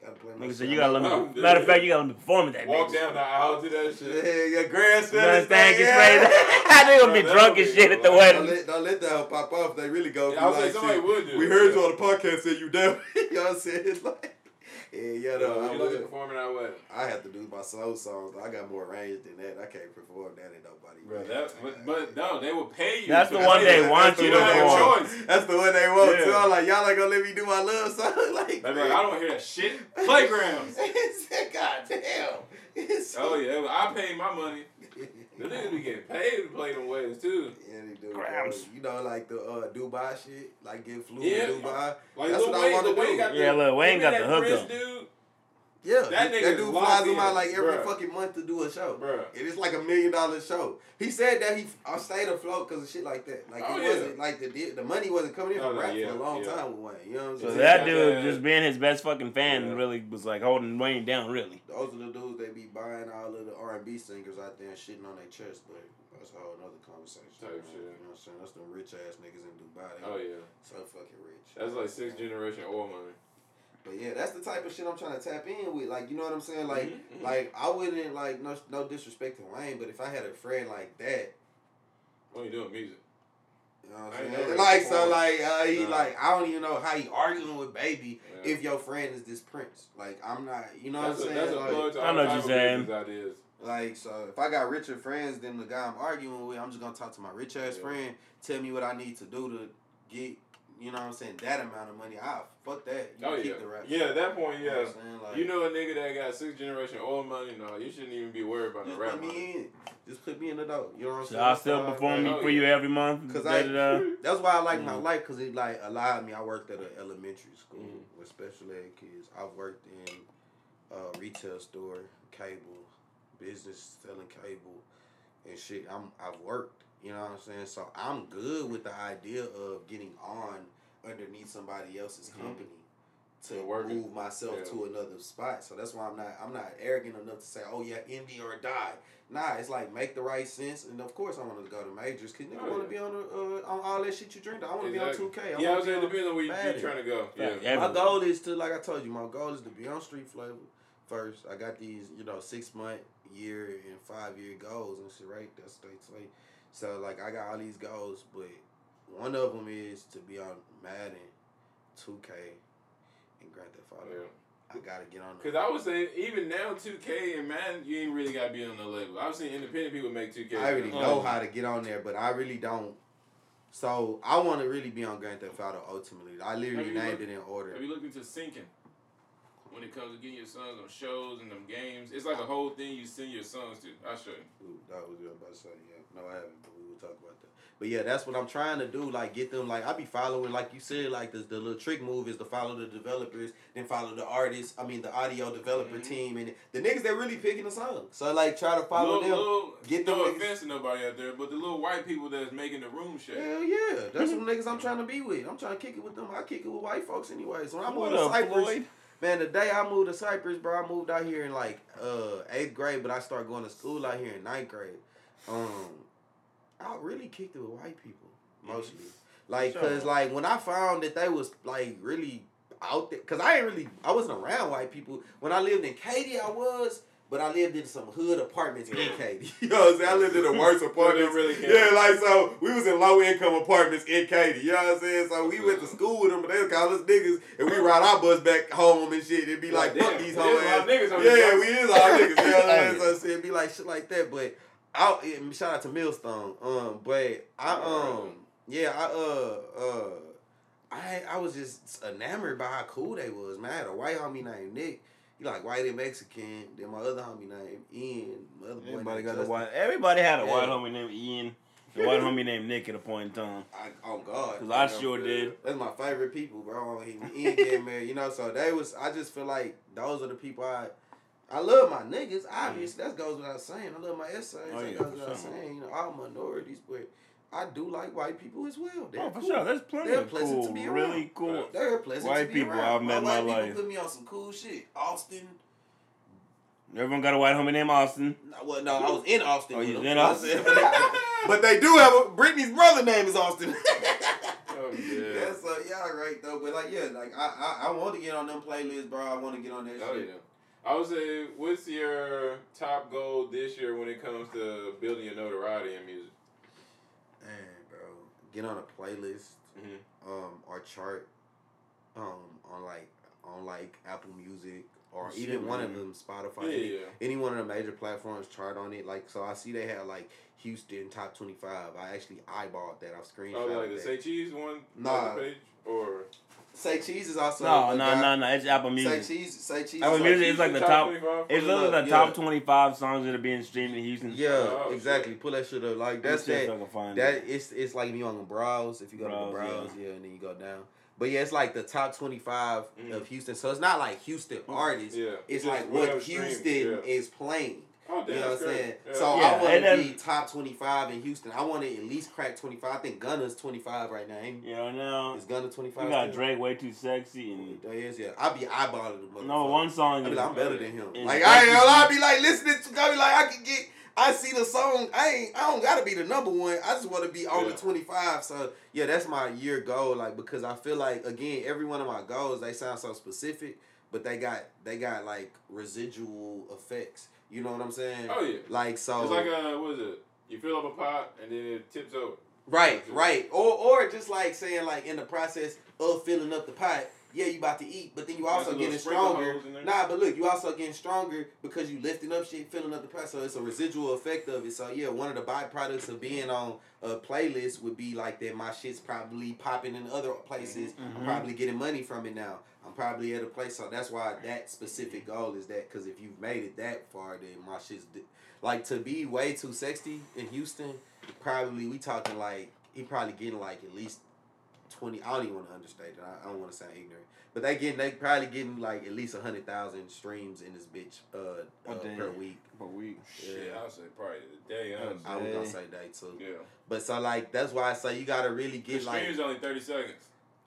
Gotta play my shit. You gotta let me, matter of fact, you gotta perform at that bitch. Walk down the aisle to that shit. Yeah, grandstand. They gonna be drunk and shit at the wedding. Don't let that pop off. They really go. Yeah, I was like, somebody would do. We heard you on the podcast, said you down. You know what I'm saying? It's like... Yeah, though. You looking performing that way? I have to do my slow songs. I got more range than that. I can't perform that at nobody. Bro, but no, they will pay you. That's the one they want you to perform. That's the one they want too. I'm like, y'all ain't gonna let me do my love song. Like, I don't hear that shit. Playgrounds. God damn. Oh yeah, I paid my money. The niggas be getting paid to play them ways too. Yeah, they do. Grams. You know, like the Dubai shit, like get flew in Dubai. Like, that's what I want to do. Lil Wayne got the hookup. Dude. Yeah, that dude flies him out like every fucking month to do a show. Bruh. And it's like $1 million show. He said that I stayed afloat because of shit like that. Like it wasn't like the money wasn't coming in from rap for a long time with Wayne. You know what I'm saying? So that dude just being his best fucking fan really was like holding Wayne down. Really, those are the dudes they be buying all of the R&B singers out there and shitting on their chest, but. That's a whole other conversation. Type shit. You know what I'm saying? That's the rich ass niggas in Dubai. So fucking rich. That's like 6th generation oil money. But yeah, that's the type of shit I'm trying to tap in with. Like, you know what I'm saying? Like, like I wouldn't, like, no disrespect to Wayne, but if I had a friend like that. What are you doing, music? You know what I'm saying? Like, so, like, I don't even know how he arguing with Baby if your friend is this Prince. Like, I'm not, you know what I'm saying? That's like, I know what you're saying. Like, so if I got richer friends than the guy I'm arguing with, I'm just going to talk to my rich ass friend, tell me what I need to do to get. You know what I'm saying? That amount of money, fuck that. You keep the rap. Yeah, at that point, yeah. You know, like, you know a nigga that got 6th generation oil money, no, you shouldn't even be worried about the rap. Just put me in the door. You know what I'm saying? I still perform for you every month. Cause that's why I like my life, because it like allowed me. I worked at an elementary school with special ed kids. I've worked in a retail store, cable, business selling cable and shit. I've worked. You know what I'm saying? So I'm good with the idea of getting on underneath somebody else's company. to move myself to another spot. So that's why I'm not arrogant enough to say, oh yeah, indie or die. Nah, it's like make the right sense. And of course I want to go to majors because nigga want to be on all that shit you drink. I want to be on 2K. I was saying depending on where you're trying to go. Yeah. My goal is to, like I told you, my goal is to be on Street Flavor first. I got these 6 month, year and 5 year goals and shit, right? That's straight. So like I got all these goals, but one of them is to be on Madden, 2K, and Grand Theft Auto. Yeah. I gotta get on. Because I was saying even now 2K and Madden, you ain't really gotta be on the level. I've seen independent people make 2K. I already know how to get on there, but I really don't. So I want to really be on Grand Theft Auto ultimately. I literally named it in order. Have you looked into syncing? When it comes to getting your sons on shows and them games, it's like a whole thing you send your sons to. I'll show you. Ooh, that was good about to say, yeah. No, I haven't, but we will talk about that. But yeah, that's what I'm trying to do. Like, get them, like, I be following, like you said, like, the little trick move is to follow the developers, then follow the artists, the audio developer team, and the niggas that really picking the song. So, like, try to follow them. Get them. No offense to nobody out there, but the little white people that's making the room shake. Hell yeah. That's the niggas I'm trying to be with. I'm trying to kick it with them. I kick it with white folks anyway. So, when I move to Cyprus. Man, the day I moved to Cyprus, bro, I moved out here in, 8th grade, but I started going to school out here in 9th grade. I really kicked it with white people, mostly. Like, because, like, when I found that they was, like, really out there, because I wasn't around white people. When I lived in Katy, I was, but I lived in some hood apartments in Katy. You know what I'm saying? I lived in the worst apartments. So we was in low-income apartments in Katy. You know what I'm saying? So we went to school with them, but they would call us niggas, and we ride our bus back home and shit. It'd be like, fuck these hoes. We is our niggas. We is our niggas. You know what I'm saying? So it'd be like shit like that, but... shout out to Millstone. I was just enamored by how cool they was, man. I had a white homie named Nick. He like white and Mexican. Then my other homie named Ian. My other Everybody had a white homie named Ian. The white homie named Nick at a point in time. Because I sure did. That's my favorite people, bro. Ian getting married, so they was, I just feel like those are the people I love my niggas, obviously. That goes without saying. I love my essays. That goes without saying. All minorities, but I do like white people as well. They're cool. For sure. There's plenty of cool, to be really cool. They're pleasant white to be people around. I've met in my life. White people put me on some cool shit. Austin. Everyone got a white homie named Austin. No, I was in Austin. Oh, you was in Austin? But they do have Brittany's brother name is Austin. Yeah, so y'all right, though. But, I want to get on them playlists, bro. I want to get on that shit. Yeah. I would say, what's your top goal this year when it comes to building your notoriety in music? Man, bro, get on a playlist, or chart, on Apple Music or even one of them Spotify, any one of the major platforms chart on it. Like, so I see they have Houston top 25. I actually eyeballed that. I've screenshotted the Say Cheese one. Nah. Page, or. Say Cheese is also it's Apple Music. Say Cheese. Apple Music is like the top. It's literally the top 25 songs that are being streamed in Houston. Yeah, exactly. Shit. Pull that shit up. Like that's that. That it's like you on the browse. If you go to the browse, and then you go down. But yeah, it's like the top 25 of Houston. So it's not like Houston artists. Yeah. It's like what Houston is playing. Oh, you know what I'm saying? Yeah. So I want to be top 25 in Houston. I want to at least crack 25. I think Gunna's 25 right now. Is Gunna 25? You got still? Drake way too sexy. And there is, yeah. I be eyeballing the motherfucker. No, one song. I'm better than him. Like, I be like listening to, I be like, I see the song. I don't got to be the number one. I just want to be on the 25. So, yeah, that's my year goal. Like, because I feel like, again, every one of my goals, they sound so specific, but they got like residual effects. You know what I'm saying? Oh, yeah. Like, so... It's like, what is it? You fill up a pot, and then it tips over. Right. Or just like saying, like, in the process of filling up the pot, you about to eat, but then you also getting stronger. Nah, but look, you also getting stronger because you lifting up shit, filling up the pot, so it's a residual effect of it. So, yeah, one of the byproducts of being on a playlist would be, like, that my shit's probably popping in other places. Mm-hmm. I'm probably getting money from it now. I'm probably at a place, so that's why that specific goal is that, because if you've made it that far, then my shit's... Like, to be way too sexy in Houston, probably, we talking like, he probably getting like at least 20, I don't even want to understate it, I don't want to sound ignorant, but they probably getting like at least 100,000 streams in this bitch per week. Per week? Yeah. Shit, I would say probably a day, honestly. I was going to say day too. Yeah. But so like, that's why I say you got to really get the like... The stream's only 30 seconds.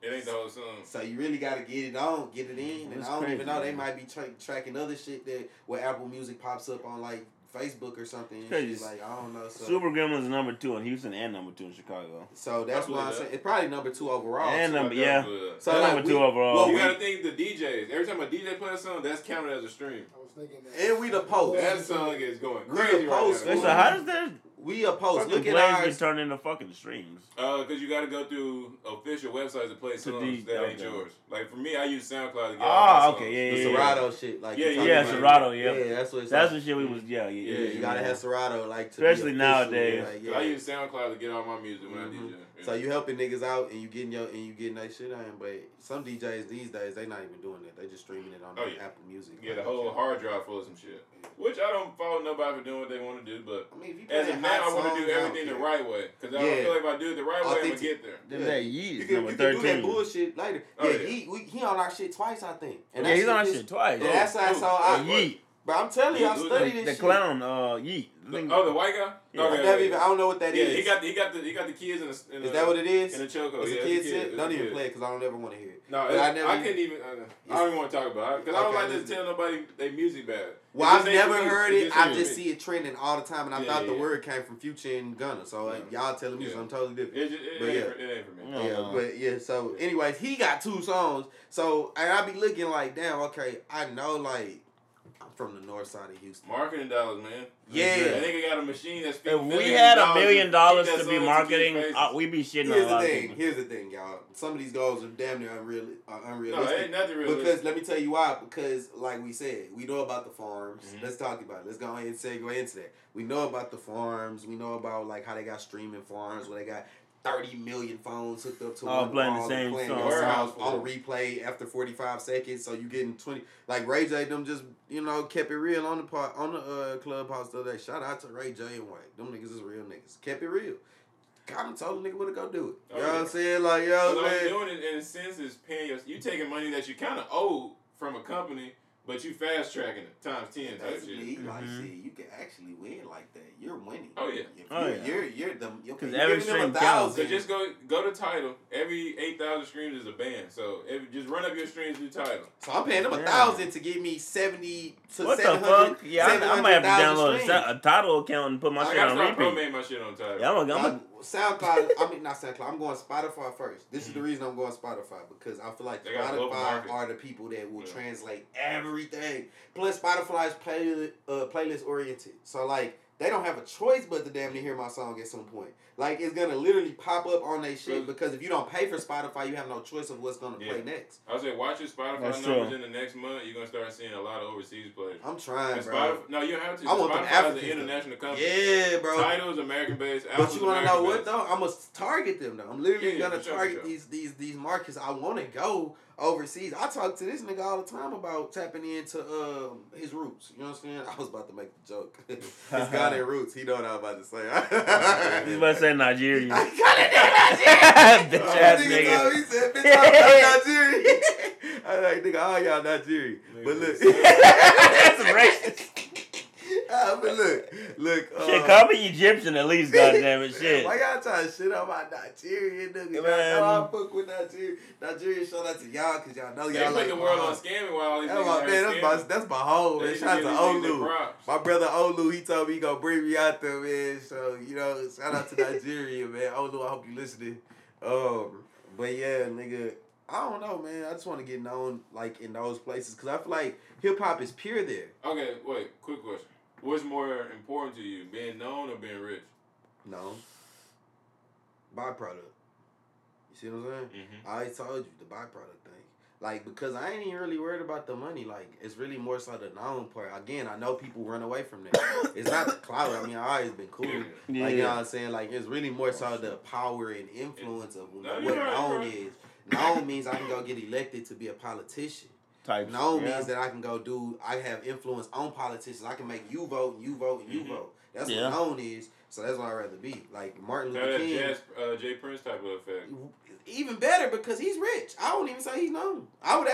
It ain't the whole song. So you really got to get it on, get it in. And I don't even know. They might be tracking other shit that where Apple Music pops up on, like, Facebook or something. Shit, like, I don't know. So. Super Gremlins is number 2 in Houston and number 2 in Chicago. So that's why I'm saying it's probably number 2 overall. And so number, yeah. So like number 2 overall. Well, we got to think the DJs. Every time a DJ plays a song, that's counted as a stream. I was thinking that. And we the post. That song is going crazy post. Right now. So how does that... We are post. Look at ours. Turn into fucking streams. Because you got to go through official websites to play songs that ain't yours. Like for me, I use SoundCloud to get all my songs. The Serato shit. Like Serato. Yeah, that's what it's like. That's the shit we was. Yeah. You gotta have Serato, like, to especially nowadays. Like, I use SoundCloud to get all my music when I DJ. Yeah. So you helping niggas out and you getting that shit on. But some DJs these days they not even doing that. They just streaming it on Apple Music. Yeah, the whole hard drive full of some shit. Yeah. Which I don't fault nobody for doing what they want to do, but I mean, as a man, I want to do everything the right way because I don't feel like if I do it the right way, I'm gonna get there. You can do that bullshit later. He on our shit twice, I think. And he's on our shit twice. That's how I saw Yeet. But I'm telling you, I studied this shit. The clown, Yeet. The white guy? Yeah. I don't know what that is. Yeah, he got the kids in the... is that what it is? In the choco. It's a kid shit? Don't even play it, because I don't ever want to hear it. No, I don't even want to talk about it. Because I don't like to tell nobody they music bad. Well, I've never heard it. I just see it trending all the time, and I thought the word came from Future and Gunna. So, like, y'all telling me something totally different. It ain't for me. Yeah, but, yeah, so, anyways, he got 2 songs. So, and I be looking like, damn, okay, I know, like... from the north side of Houston. Marketing dollars, man. Yeah. That nigga got a machine that's... If we had $1 million to be marketing, we'd be shitting on a lot of people. Here's the thing, y'all. Some of these goals are damn near unrealistic. No, ain't nothing realistic. Because, let me tell you why, because, like we said, we know about the farms. Mm-hmm. Let's talk about it. Let's go ahead and segue into that. We know about the farms. We know about, like, how they got streaming farms, where they got... 30 million phones hooked up to one playing the same playing song. On replay after 45 seconds, so you getting 20. Like Ray J, them just kept it real on the Clubhouse the other day. Shout out to Ray J and Wayne. Them niggas is real niggas. Kept it real. I done told a nigga what to go do it. You know what I'm saying? Like man, doing it in a sense is paying your. You taking money that you kind of owe from a company. But you fast tracking it times 10 type shit. You can actually win like that. You're winning. Oh yeah. You're them. Because every stream counts. So just go to Tidal. Every 8,000 streams is a band. So just run up your streams through Tidal. So I'm paying them 1,000 to give me 700. Yeah, I might have to download a Tidal account and put my shit on repeat. I made my shit on Tidal. Yeah, I'm SoundCloud. I mean, not SoundCloud. I'm going Spotify first. This is the reason I'm going Spotify, because I feel like Spotify are the people that will translate everything. Plus, Spotify is playlist oriented, so like they don't have a choice but to damn near hear my song at some point. Like it's gonna literally pop up on their shit because if you don't pay for Spotify, you have no choice of what's gonna play next. I say watch your Spotify numbers in the next month. You're gonna start seeing a lot of overseas players. I'm trying, bro. Spotify, no, you have to. I want Spotify an international company. Yeah, bro. Tidal's American based. But you wanna know what though? I'm gonna target them though. I'm literally gonna target these markets. I wanna go overseas. I talk to this nigga all the time about tapping into his roots. You know what I'm saying? I was about to make the joke. This guy named Roots, he know what I was about to say. He's about to say Nigerian. I got it, Nigerian. Bitch ass nigga. He said, bitch, I'm Nigerian. I was like, nigga, all y'all Nigerian. But look. That's racist. But look. Shit, call me Egyptian at least, goddammit, shit. Why y'all trying to shit on my Nigerian nigga? Y'all know I fuck with Nigeria. Nigerian, shout out to y'all, because y'all know y'all like the world on scamming while all these niggas are scamming. That's my home, man. Shout out to Olu. My brother Olu, he told me he gonna bring me out there, man. So, shout out to Nigeria, man. Olu, I hope you listening. But yeah, nigga. I don't know, man. I just want to get known, like, in those places, because I feel like hip-hop is pure there. Okay, wait. Quick question. What's more important to you, being known or being rich? Known. Byproduct. You see what I'm saying? Mm-hmm. I always told you the byproduct thing. Like, because I ain't even really worried about the money. Like, it's really more so the known part. Again, I know people run away from that. It's not the clout. I mean, I always been cool. Yeah. Like, you know what I'm saying? Like, it's really more so the power and influence of what known is. Known means I can go get elected to be a politician. Means that I can go do, I have influence on politicians. I can make you vote, and you vote, and you vote. That's what known is, so that's what I'd rather be. Like Martin Luther King. That Jay Prince type of effect. Even better because he's rich. I wouldn't even say he's known. I would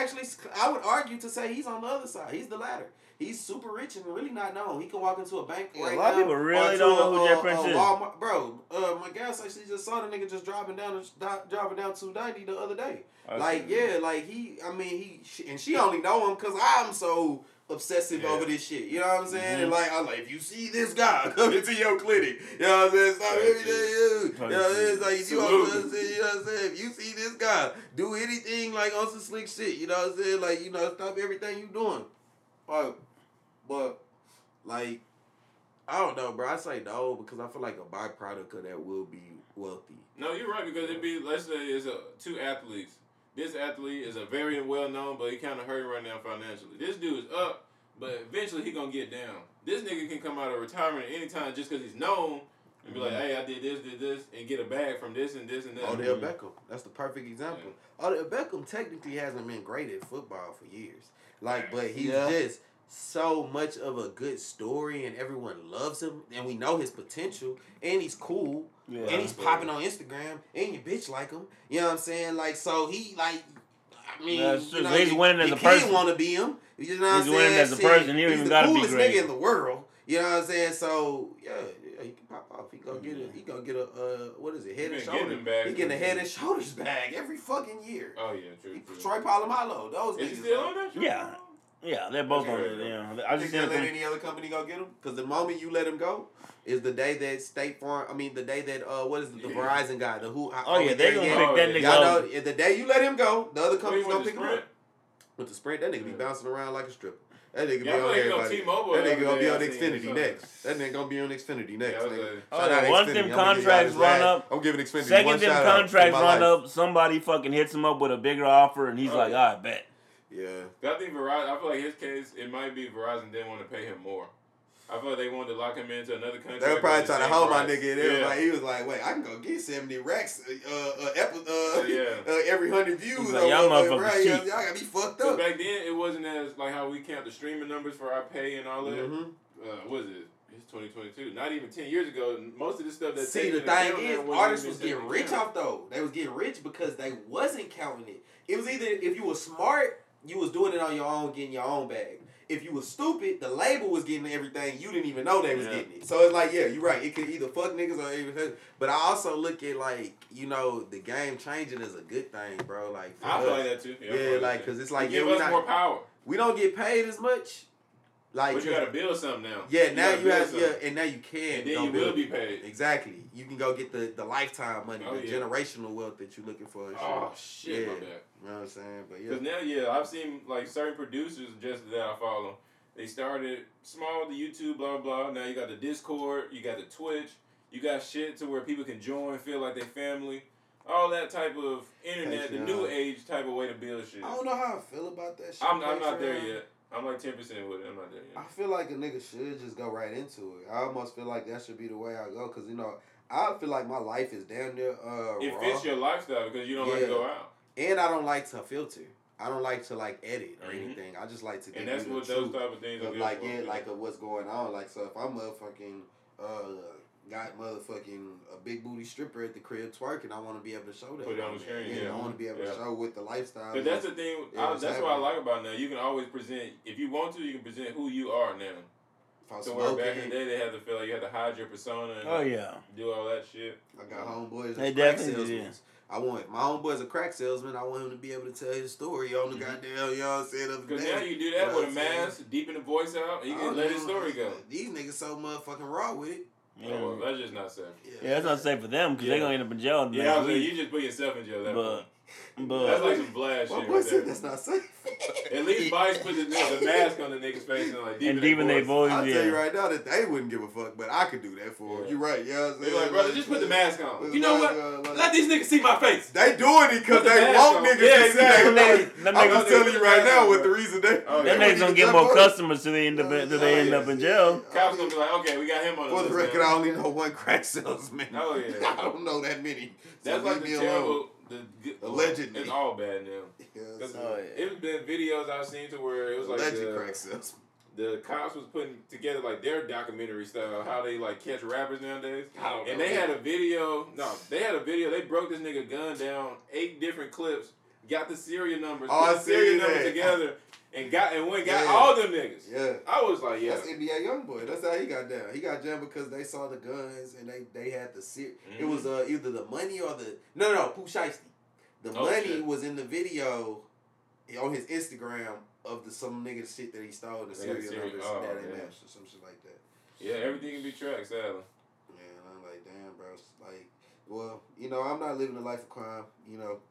argue to say he's on the other side. He's the latter. He's super rich and really not known. He can walk into a bank right now. A lot of people really don't know who Jay Prince is. Walmart. Bro, my gas station just saw the nigga just driving down 290 the other day. And she only know him because I'm so obsessive over this shit. You know what I'm saying? Mm-hmm. And I'm like, if you see this guy come into your clinic, you know what I'm saying? Stop everything. You know what I'm saying? If you see this guy do anything on some slick shit, you know what I'm saying? Stop everything you doing. But I don't know, bro. I say no because I feel like a byproduct of that will be wealthy. No, you're right because it'd be, let's say it's two athletes. This athlete is a very well-known, but he kind of hurting right now financially. This dude is up, but eventually he gonna get down. This nigga can come out of retirement at any time just because he's known and be like, hey, I did this, and get a bag from this and this and that. Odell Beckham. That's the perfect example. Yeah. Odell Beckham technically hasn't been great at football for years. But he's just so much of a good story, and everyone loves him, and we know his potential, and he's cool, and he's popping on Instagram, and your bitch like him. You know what I'm saying? He's winning as a person. You want to be him. You know what I'm saying? He's winning as a person. He even got to be great. He's the coolest nigga in the world. You know what I'm saying? So yeah, he can pop off. He gonna get a what is it? Head and shoulders. He getting a head and shoulders bag every fucking year. Oh yeah, true. Troy Polamalu. Those niggas. Is he still on that? Yeah. Yeah, they're both on it. Yeah, I just can't let any other company go get them because the moment you let them go is the day that the Verizon guy, the who? They're gonna pick that nigga up. The day you let him go, the other company's gonna pick him up. With the Sprint, that nigga be bouncing around like a stripper. That nigga be on everybody. That nigga gonna be on Xfinity next. That nigga gonna be on Xfinity next. Once them contracts run up, I'm giving Xfinity. Second them contracts run up, somebody fucking hits him up with a bigger offer, and he's like, I bet. Yeah. I think Verizon, I feel like his case, it might be Verizon didn't want to pay him more. I feel like they wanted to lock him into another country. They were probably trying to hold my nigga. And he was like, wait, I can go get 70 racks every 100 views. Like, y'all motherfuckers cheap. Y'all got me fucked up. Back then, it wasn't as how we count the streaming numbers for our pay and all that. Mm-hmm. What is it? It's 2022. Not even 10 years ago. Most of the stuff that... See, the thing is, artists was getting rich off though. They was getting rich because they wasn't counting it. It was either if you were smart, you was doing it on your own, getting your own bag. If you were stupid, the label was getting everything. You didn't even know they was getting it. So it's you're right. It could either fuck niggas or even... But I also look at, the game changing is a good thing, bro. I feel like that, too. Yeah, because it's like... Give us more power. We don't get paid as much. But you gotta build something now. Yeah, now you have something. Yeah, and now you can. And then you will be paid. Exactly. You can go get the lifetime money, generational wealth that you're looking for. Oh shit, my bad. You know what I'm saying? But yeah. Cause now, I've seen certain producers just that I follow. They started small with the YouTube, blah blah. Now you got the Discord, you got the Twitch, you got shit to where people can join, feel like they family. All that type of internet, Patreon. The new age type of way to build shit. I don't know how I feel about that shit. I'm not there yet. I'm 10% with it. I'm not there yet. I feel like a nigga should just go right into it. I almost feel like that should be the way I go because, I feel like my life is damn near it raw. Fits your lifestyle because you don't like to go out. And I don't like to filter. I don't like to, edit or anything. I just like to get into the truth. And that's what those type of things are. What's going on. So if I'm motherfucking... got motherfucking a big booty stripper at the crib twerking. I want to be able to show that. Put it on the screen. Yeah, I want to be able to show with the lifestyle. Cause that's the thing. That's what I like about now. You can always present. If you want to, you can present who you are now. So where back in the day they had to feel like you had to hide your persona. And do all that shit. I got homeboys. They definitely did. I want my homeboy's a crack salesman. I want him to be able to tell his story on the goddamn, set up. Because now you do that with a mask, deepen the voice out, and you can let his story go. These niggas so motherfucking raw with it. Yeah. Oh, well, that's just not safe. Yeah, that's not safe for them because they're going to end up in jail. Yeah, you just put yourself in jail. But that's like some blast shit. Right there. That's not safe. At least Vice put the mask on the nigga's face and deepen their voice. I'll tell you right now that they wouldn't give a fuck, but I could do that for them. You're right. Yeah, they're like, brother, just put the mask on. You know what? Let these niggas see my face. They doing it because they want niggas to see their face. I'm just telling you right now what the reason they. That niggas gonna get more customers till they end up in jail. Cops gonna be like, okay, we got him on. For the record, I only know one crack salesman. Oh yeah, I don't know that many. That's like the terrible. Allegedly. It's all bad now. Yes. It's been videos I've seen to where it was the cops was putting together their documentary style, how they catch rappers nowadays. And they had a video. No, they had a video. They broke this nigga gun down 8 different clips, got the serial numbers together. and got all them niggas. Yeah. I was like, yeah. That's NBA Youngboy. That's how he got down. He got jammed because they saw the guns and they had to sit. Mm-hmm. It was either the money or the... No, Pooh Shiesty. The money was in the video on his Instagram of some nigga shit that he stole. The serial numbers and that ain't matched or some shit like that. Yeah, everything can be tracked, sadly. Man, I'm like, damn, bro. It's like... Well, I'm not living a life of crime,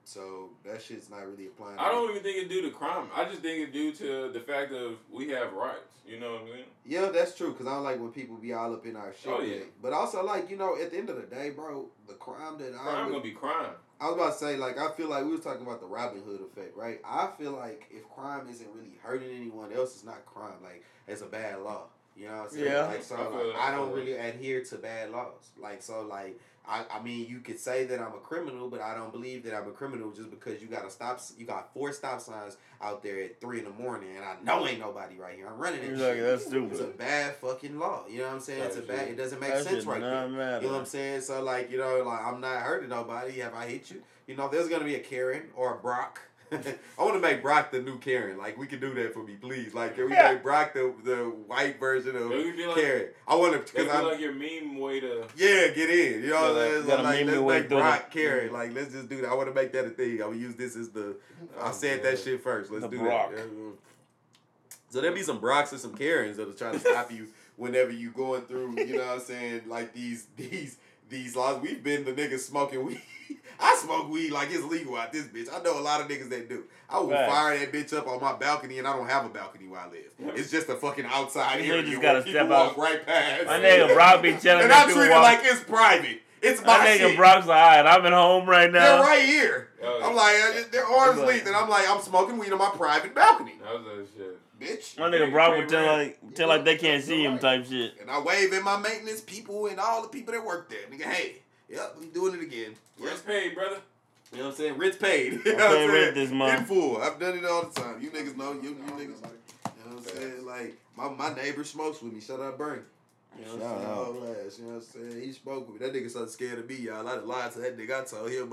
so that shit's not really applying. I don't even think it's due to crime. I just think it's due to the fact of we have rights, you know what I mean? Yeah, that's true, because I don't like when people be all up in our shit. Oh, yeah. But also, at the end of the day, bro, the crime that I'm going to be crime. I was about to say, I feel like we was talking about the Robin Hood effect, right? I feel like if crime isn't really hurting anyone else, it's not crime. Like, it's a bad law. You know what I'm saying? Yeah. I don't really adhere to bad laws. I mean, you could say that I'm a criminal, but I don't believe that I'm a criminal just because you got 4 stop signs out there at 3 a.m, and I know ain't nobody right here. I'm running it. Like, that's stupid. It's a bad fucking law. You know what I'm saying? That's it doesn't make sense right there. Matter. You know what I'm saying? So I'm not hurting nobody. If I hit you, there's gonna be a Karen or a Brock. I want to make Brock the new Karen. We can do that for me, please. Can we make Brock the white version of Karen? I want to because I your meme way to get in. You know what I'm saying? Let's make Brock Karen. Let's just do that. I want to make that a thing. I would use this as the. I said that shit first. Let's do Brock. That. So there'll be some Brocks and some Karens that'll try to stop you whenever you going through. You know what I'm saying? These laws. We've been the niggas smoking weed. I smoke weed like it's legal out this bitch. I know a lot of niggas that do. I will fire that bitch up on my balcony, and I don't have a balcony where I live. It's just a fucking outside area where people walk right past. My nigga Rob be telling me, and I treat it like it's private. It's my shit. My nigga Brock's like, all right, I'm at home right now. They're right here. Oh, yeah. I'm like, they're arms length, and I'm like, I'm smoking weed on my private balcony. That was that shit. Bitch. My nigga Brock would tell they can't see him type shit. And I wave at my maintenance people and all the people that work there. Nigga, hey. Yep, I'm doing it again. Rent's paid, brother. You know what I'm saying? Rent's paid. I'm paying rent this month. In full. I've done it all the time. You niggas know. You niggas know. You know what I'm saying? My neighbor smokes with me. Shout out Bernie. You know what I'm saying? You know what I'm saying? He spoke with me. That nigga so scared of me, y'all. I lied to that nigga. I told him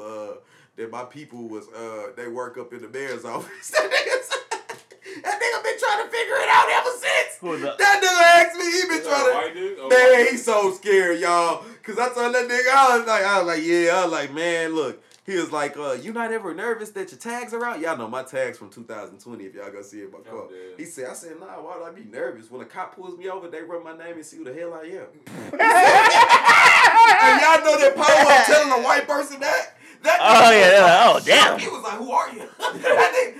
that my people was, they work up in the mayor's office. That nigga been trying to figure it out ever since. That nigga asked me. He been trying to. Man, he so scared, y'all. Cause I told that nigga, I was like, man, look. He was like, you not ever nervous that your tags are out? Y'all know my tags from 2020. If y'all go see it, my car. I said, nah. Why would I be nervous? When a cop pulls me over, they run my name and see who the hell I am. And y'all know that Power telling a white person that. Damn. He was like, who are you?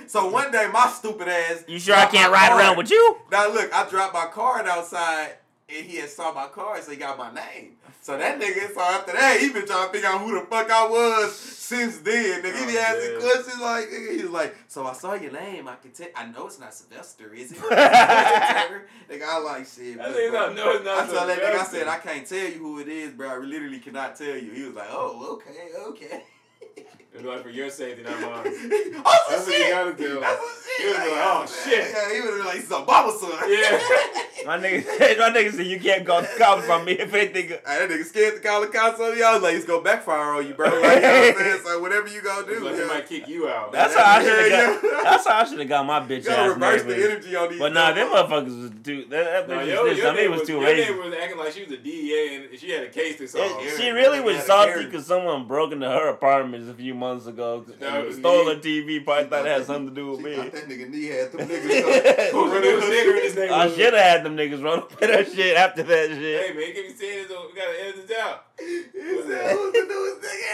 So one day, my stupid ass. You sure I can't ride around with you? Now look, I dropped my card outside, and he had saw my card, so he got my name. So that nigga, so after that, he been trying to figure out who the fuck I was since then. Nigga, he be asking questions like, he was like, so I saw your name. I can tell. I know it's not Sylvester, is it? Nigga, I like shit. That nigga, I know it's not Sylvester. I told that nigga, I said, I can't tell you who it is, bro. I literally cannot tell you. He was like, oh, okay. It was like, for your safety, not mine. That's what you gotta do. That's what shit. He was like, oh, shit. Yeah, he was like, he's Obama's son. Yeah. My nigga said, you can't call the cops on me if anything. That nigga scared to call the cops on me. I was like, it's gonna backfire on you, bro. Like, you know what I'm saying? So whatever you gonna do. Like, he might kick you out. That's how I should have got my bitch ass. Reverse the energy on these. But nah, them motherfuckers was too. It was too lazy. Your neighbor was acting like she was a DEA and she had a case to solve. She really was salty because someone broke into her apartment a few months ago, stole a TV. Probably thought it had something to do with me. That nigga knee had them niggas. I should have had them niggas run up in that shit after that shit. Hey man, you can be saying this. We gotta end this out. What's that? Who's the newest nigga?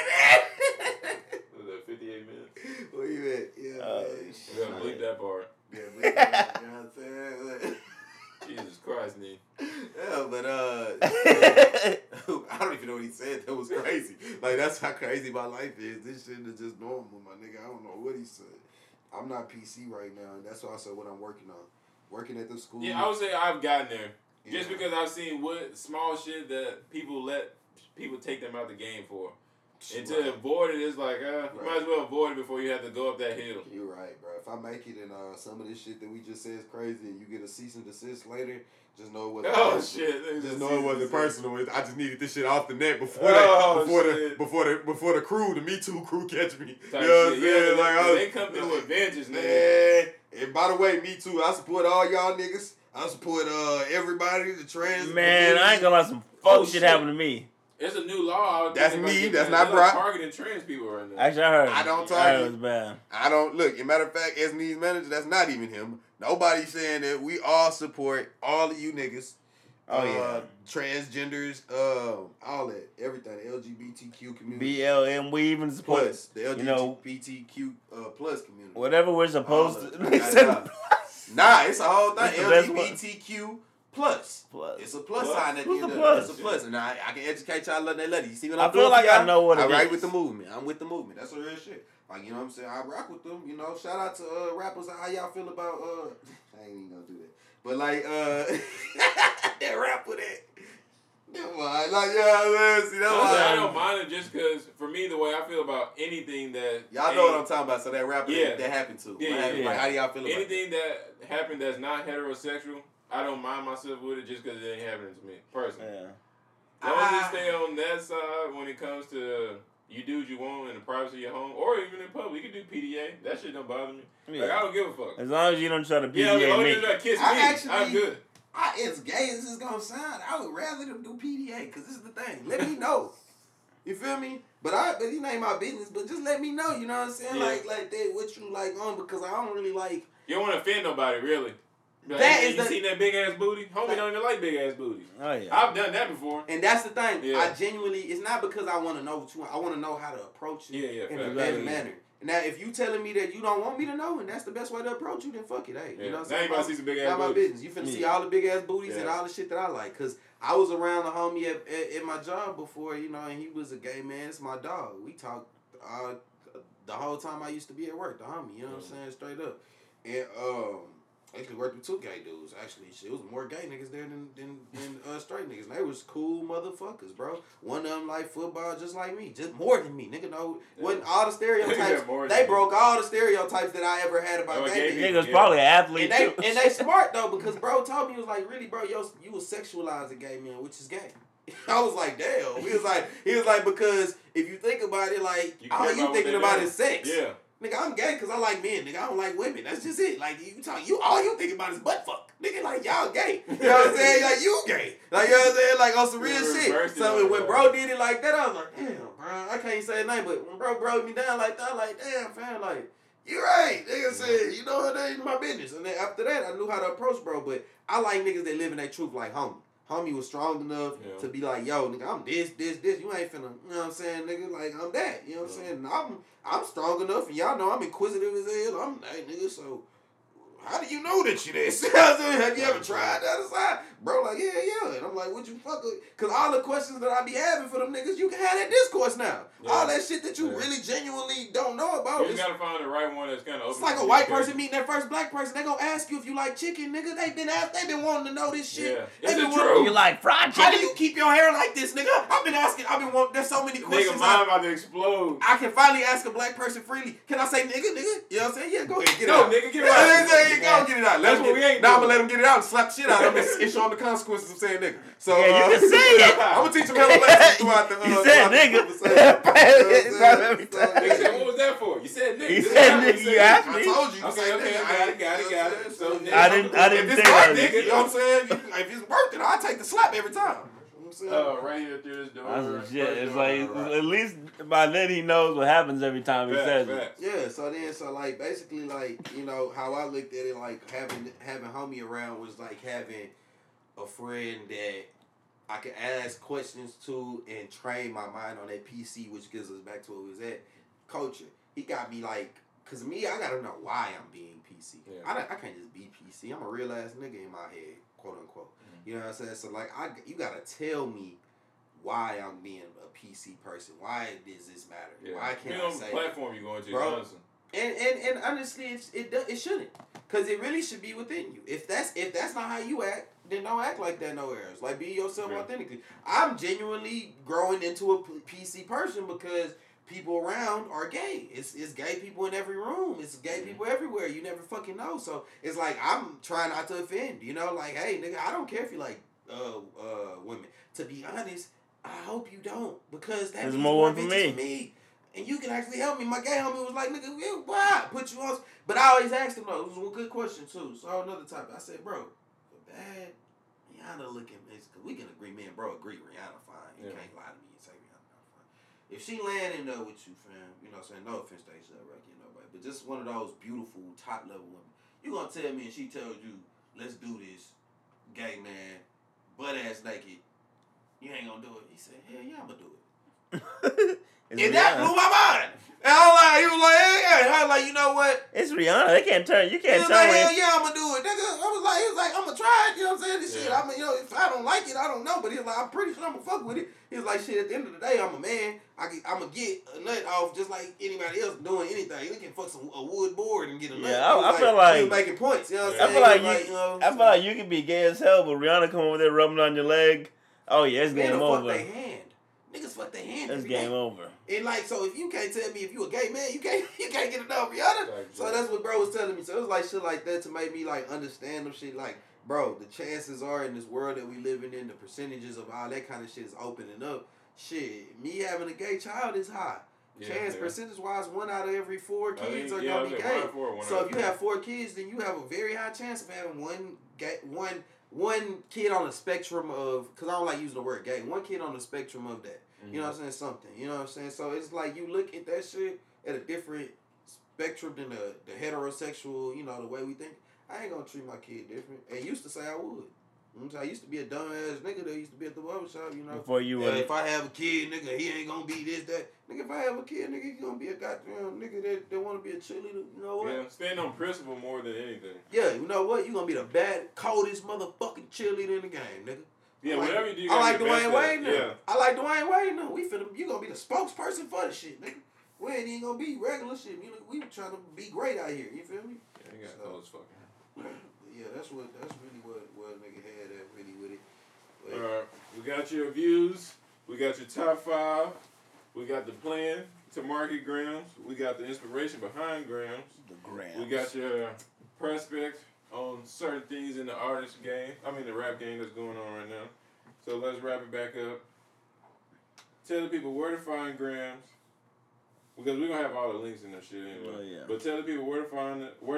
Was that 58 minutes? What you at? Yeah, man. We gotta bleep that part. Yeah, bleep that. You know what I'm saying? Jesus Christ, nigga. Yeah, but I don't even know what he said. That was crazy. Like, that's how crazy my life is. This shit is just normal, my nigga. I don't know what he said. I'm not PC right now, and that's also what I'm working on. Working at the school. Yeah, I would say I've gotten there. Yeah. Just because I've seen what small shit that people let people take them out the game for. And to avoid it, it's like, you might as well avoid it before you have to go up that hill. You're right, bro. If I make it and some of this shit that we just said is crazy and you get a cease and desist later, just know it wasn't personal. Just know it wasn't personal. I just needed this shit off the net before the crew, the Me Too crew catch me. You know what I'm saying? They come through with vengeance, man. And by the way, Me Too, I support all y'all niggas. I support everybody, the trans. Man, I ain't gonna let some fuck shit happen to me. There's a new law. That's me. That's not Brock. Targeting trans people right now. Actually, I heard. I don't target. It was bad. I don't look. As a matter of fact, as Need's manager, that's not even him. Nobody's saying that. We all support all of you niggas. Oh yeah. Transgenders. All that. Everything. The LGBTQ community. BLM. We even support plus, the LGBTQ plus community. Whatever we're supposed to. Nah, it's a whole thing. LGBTQ. Plus. It's a plus sign at the end of it. It's a plus. And I can educate y'all letting that lady. You see what I'm doing? I feel like I know what it is. I rock with the movement. I'm with the movement. That's the real shit. Like, you know what I'm saying? I rock with them. You know, shout out to rappers. How y'all feel about... I ain't even gonna do that. But like, that rap with it. Never mind. Like, yeah, see, that's why I don't mind it just because, for me, the way I feel about anything that... Y'all know what I'm talking about. So that rap that happened to. Yeah. Like, how do y'all feel about anything that happened that's not heterosexual? I don't mind myself with it just because it ain't happening to me, personally. Yeah. Don't you stay on that side when it comes to you do what you want in the privacy of your home or even in public. You can do PDA. That shit don't bother me. Yeah. Like, I don't give a fuck. As long as you don't try to PDA me. As long as you try to kiss me, I'm good. As gay as it's going to sound, I would rather them do PDA because this is the thing. Let me know. You feel me? But it ain't my business, but just let me know. You know what I'm saying? Yeah. Like that, what you like on because I don't really like... You don't want to offend nobody, really. Like, you seen that big ass booty? Homie don't even like big ass booty. Oh yeah, I've done that before. And that's the thing. Yeah. I genuinely, it's not because I want to know what you want. I want to know how to approach you in the best manner. Now, if you telling me that you don't want me to know, and that's the best way to approach you, then fuck it, hey. Yeah. You know what I'm saying? Now you about to see some big ass booties. Not my business. You finna see all the big ass booties and all the shit that I like. Cause I was around the homie at my job before, you know, and he was a gay man. It's my dog. We talked the whole time I used to be at work. The homie, you know what I'm saying, straight up. And actually worked with two gay dudes. Actually, shit, it was more gay niggas there than straight niggas. And they was cool motherfuckers, bro. One of them liked football just like me, just more than me, nigga. No, wasn't all the stereotypes. They broke all the stereotypes that I ever had about gay niggas. Niggas probably an athlete too. And they smart though, because bro told me he was like, really, bro, you was sexualizing gay men, which is gay. I was like, damn. He was like, because if you think about it, like all you thinking about is sex. Yeah. Nigga, I'm gay because I like men. Nigga, I don't like women. That's just it. Like, you all you think about is butt fuck. Nigga, like, y'all gay. You know what I'm saying? Like, you gay. Like, you know what I'm saying? Like, on some real shit. So, when bro did it like that, I was like, damn, bro. I can't say nothing, but when bro broke me down like that, I'm like, damn, fam, like, you right. Nigga said, you know what? That ain't my business. And then after that, I knew how to approach bro, but I like niggas that live in their truth like homie. Homie was strong enough to be like, yo, nigga, I'm this. You ain't finna, you know what I'm saying, nigga? Like, I'm that. You know what I'm saying? And I'm strong enough, and y'all know I'm inquisitive as hell. I'm that nigga, so how do you know that you this? Have you ever tried the other side? Bro, like, yeah. And I'm like, what you fuck with? Because all the questions that I be having for them niggas, you can have that discourse now. Yeah. All that shit that you really genuinely don't know about. You got to find the right one that's kind of open. It's like a white person meeting their first black person. They going to ask you if you like chicken, nigga. They been wanting to know this shit. Yeah. They been wanting, you like fried chicken? How do you keep your hair like this, nigga? I've been wanting, there's so many questions. Nigga, mine about to explode. I can finally ask a black person freely. Can I say nigga? You know what I'm saying? Yeah, go ahead. Get out. No, nigga, get out. Go get it out. That's what we ain't. Now I'm gonna let him get it out and slap shit out of him. It's showing the consequences of saying nigga. So you can say it. I'm gonna teach him hella lessons throughout the you said nigga. So, what was that for? You said nigga. You said nigga. You asked me. I told you. Okay, I got it. So nigga. I didn't say that. Nigga, you know what I'm saying? If it's worth it, I'll take the slap every time. Right here through this door. That's legit. It's like, at least by then he knows what happens every time he says it. Yeah, so like, basically, like, you know, how I looked at it, like, having homie around was like having a friend that I could ask questions to and train my mind on that PC, which gives us back to what we was at. Culture. He got me like, because me, I got to know why I'm being PC. Yeah. I can't just be PC. I'm a real ass nigga in my head, quote unquote. You know what I'm saying? So, like, you got to tell me why I'm being a PC person. Why does this matter? Yeah. Why can't I say... platform you're going to, bro, and honestly, it shouldn't. Because it really should be within you. If that's not how you act, then don't act like that nowhere else. Like, be yourself authentically. I'm genuinely growing into a PC person because people around are gay. It's gay people in every room. It's gay people everywhere. You never fucking know. So it's like, I'm trying not to offend, you know? Like, hey, nigga, I don't care if you like women. To be honest, I hope you don't, because that's more one for me. And you can actually help me. My gay homie was like, nigga, why? Put you on. But I always asked him, though. It was a good question, too. So, another topic. I said, bro, bad Rihanna looking, because we can agree, me and bro agree, Rihanna fine. You can't lie to me and say Rihanna not fine. If she landing up with you, fam, you know what I'm saying? No offense to you know, but just one of those beautiful, top-level women. You going to tell me and she tells you, let's do this, gay man, butt-ass naked, you ain't going to do it. He said, hell yeah, I'm going to do it. And Rihanna. That blew my mind. And I was like, he was like, hey, yeah. I was like, you know what? It's Rihanna. They can't turn. You can't turn. He was like, hell yeah, I'm gonna do it, nigga. I was like, he was like, I'm gonna try it. You know what I'm saying? This shit. I'm mean, you know, if I don't like it, I don't know. But he was like, I'm pretty sure I'm gonna fuck with it. He was like, shit. At the end of the day, I'm a man. I'm gonna get a nut off just like anybody else doing anything. You can fuck a wood board and get a nut. Yeah, I feel like you making points. You know what I'm saying? I feel like you can be gay as hell, but Rihanna come over there rubbing on your leg. Oh yeah, it's game over. Fuck their hand. Niggas fuck their hand. That's game over. And like, so if you can't tell me if you a gay man, you can't get it over Rihanna. So that's what bro was telling me. So it was like shit like that to make me like understand them shit. Like, bro, the chances are in this world that we living in, the percentages of all that kind of shit is opening up. Shit, me having a gay child is high. Yeah, percentage wise, 1 out of every 4 kids are gonna be gay. So if you have 4 kids, then you have a very high chance of having one kid on the spectrum of, because I don't like using the word gay, one kid on the spectrum of that. Mm-hmm. You know what I'm saying? Something. You know what I'm saying? So it's like you look at that shit at a different spectrum than the heterosexual, you know, the way we think. I ain't going to treat my kid different. And used to say I would. I used to be a dumbass nigga that used to be at the barbershop, you know. Before you were. If I have a kid, nigga, he ain't gonna be this, that. Nigga, if I have a kid, nigga, he gonna be a goddamn nigga that wanna be a cheerleader, you know what? Yeah, stand on principle more than anything. Yeah, you know what? You gonna be the bad, coldest motherfucking cheerleader in the game, nigga. Yeah, like, whatever you do, you gotta be best at. I like Dwayne Wade now. You gonna be the spokesperson for the shit, nigga. We ain't even gonna be regular shit. You know, we trying to be great out here, you feel me? Yeah, you got those fucking. Yeah, that's really what a nigga had that really with it. Like, all right, we got your reviews, we got your top 5, we got the plan to market Grams, we got the inspiration behind Grams, we got your prospects on certain things in the rap game that's going on right now. So let's wrap it back up. Tell the people where to find Grams, because we're gonna have all the links in that shit anyway. But tell the people where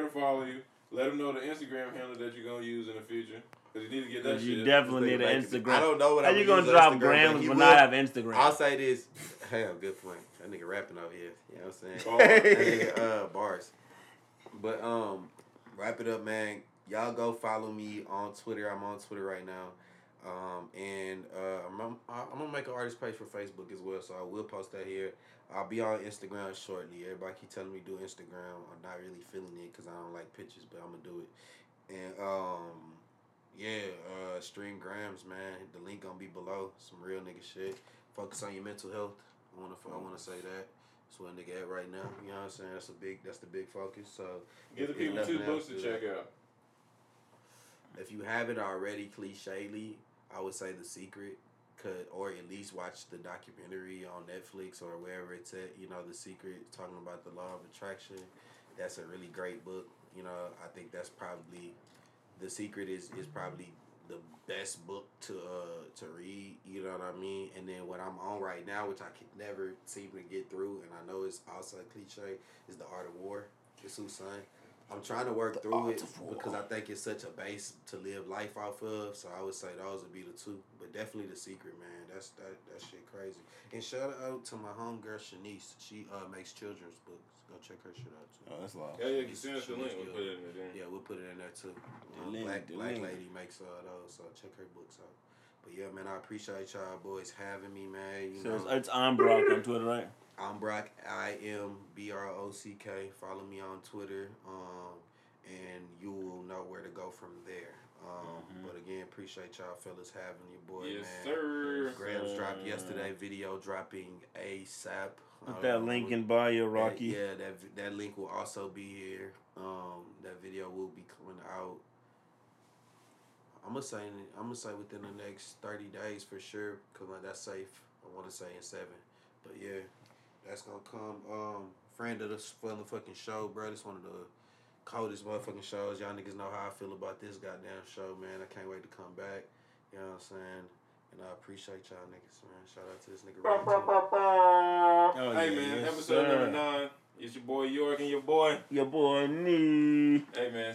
to follow you. Let them know the Instagram handle that you're going to use in the future. Because you need to get that shit. You definitely need an Instagram. I don't know what I'm going to use. How you going to drop Grams but not have Instagram? I'll say this. Hell, good point. That nigga rapping over here. You know what I'm saying? Bars. But wrap it up, man. Y'all go follow me on Twitter. I'm on Twitter right now. I'm going to make an artist page for Facebook as well. So I will post that here. I'll be on Instagram shortly. Everybody keep telling me do Instagram. I'm not really feeling it because I don't like pictures, but I'm going to do it. And, stream Grams, man. The link going to be below. Some real nigga shit. Focus on your mental health. I want to say that. That's what a nigga at right now. You know what I'm saying? That's the big focus. So give the people 2 books to check out. If you haven't already, clichely, I would say The Secret. Or at least watch the documentary on Netflix or wherever it's at, you know, The Secret, talking about the law of attraction. That's a really great book. You know, I think that's probably, The Secret is probably the best book to read, you know what I mean? And then what I'm on right now, which I can never seem to get through, and I know it's also a cliche, is The Art of War. It's Houston. I'm trying to work through it because I think it's such a base to live life off of. So I would say those would be the 2, but definitely The Secret, man. That shit crazy. And shout out to my homegirl Shanice. She makes children's books. Go check her shit out too. Oh, that's loud. Yeah, you can send us the link. We'll put it in there. Yeah, we'll put it in there too. Black lady makes those, so check her books out. But yeah, man, I appreciate y'all boys having me, man. You know, it's Brock on Twitter, right? I'm Brock, IMBROCK. Follow me on Twitter, and you will know where to go from there. But again, appreciate y'all fellas having your boy, yes, man. Sir. Grams dropped yesterday, video dropping ASAP. Put that link in bio, Rocky. That link will also be here. That video will be coming out. I'm gonna say within the next 30 days for sure, cause like that's safe. I want to say in 7, but yeah, that's gonna come. Friend of this fucking show, bro. This one of the coldest motherfucking shows. Y'all niggas know how I feel about this goddamn show, man. I can't wait to come back. You know what I'm saying? And I appreciate y'all niggas, man. Shout out to this nigga. Oh, hey yeah, man, yes, episode number 9. It's your boy York and your boy me. Hey man,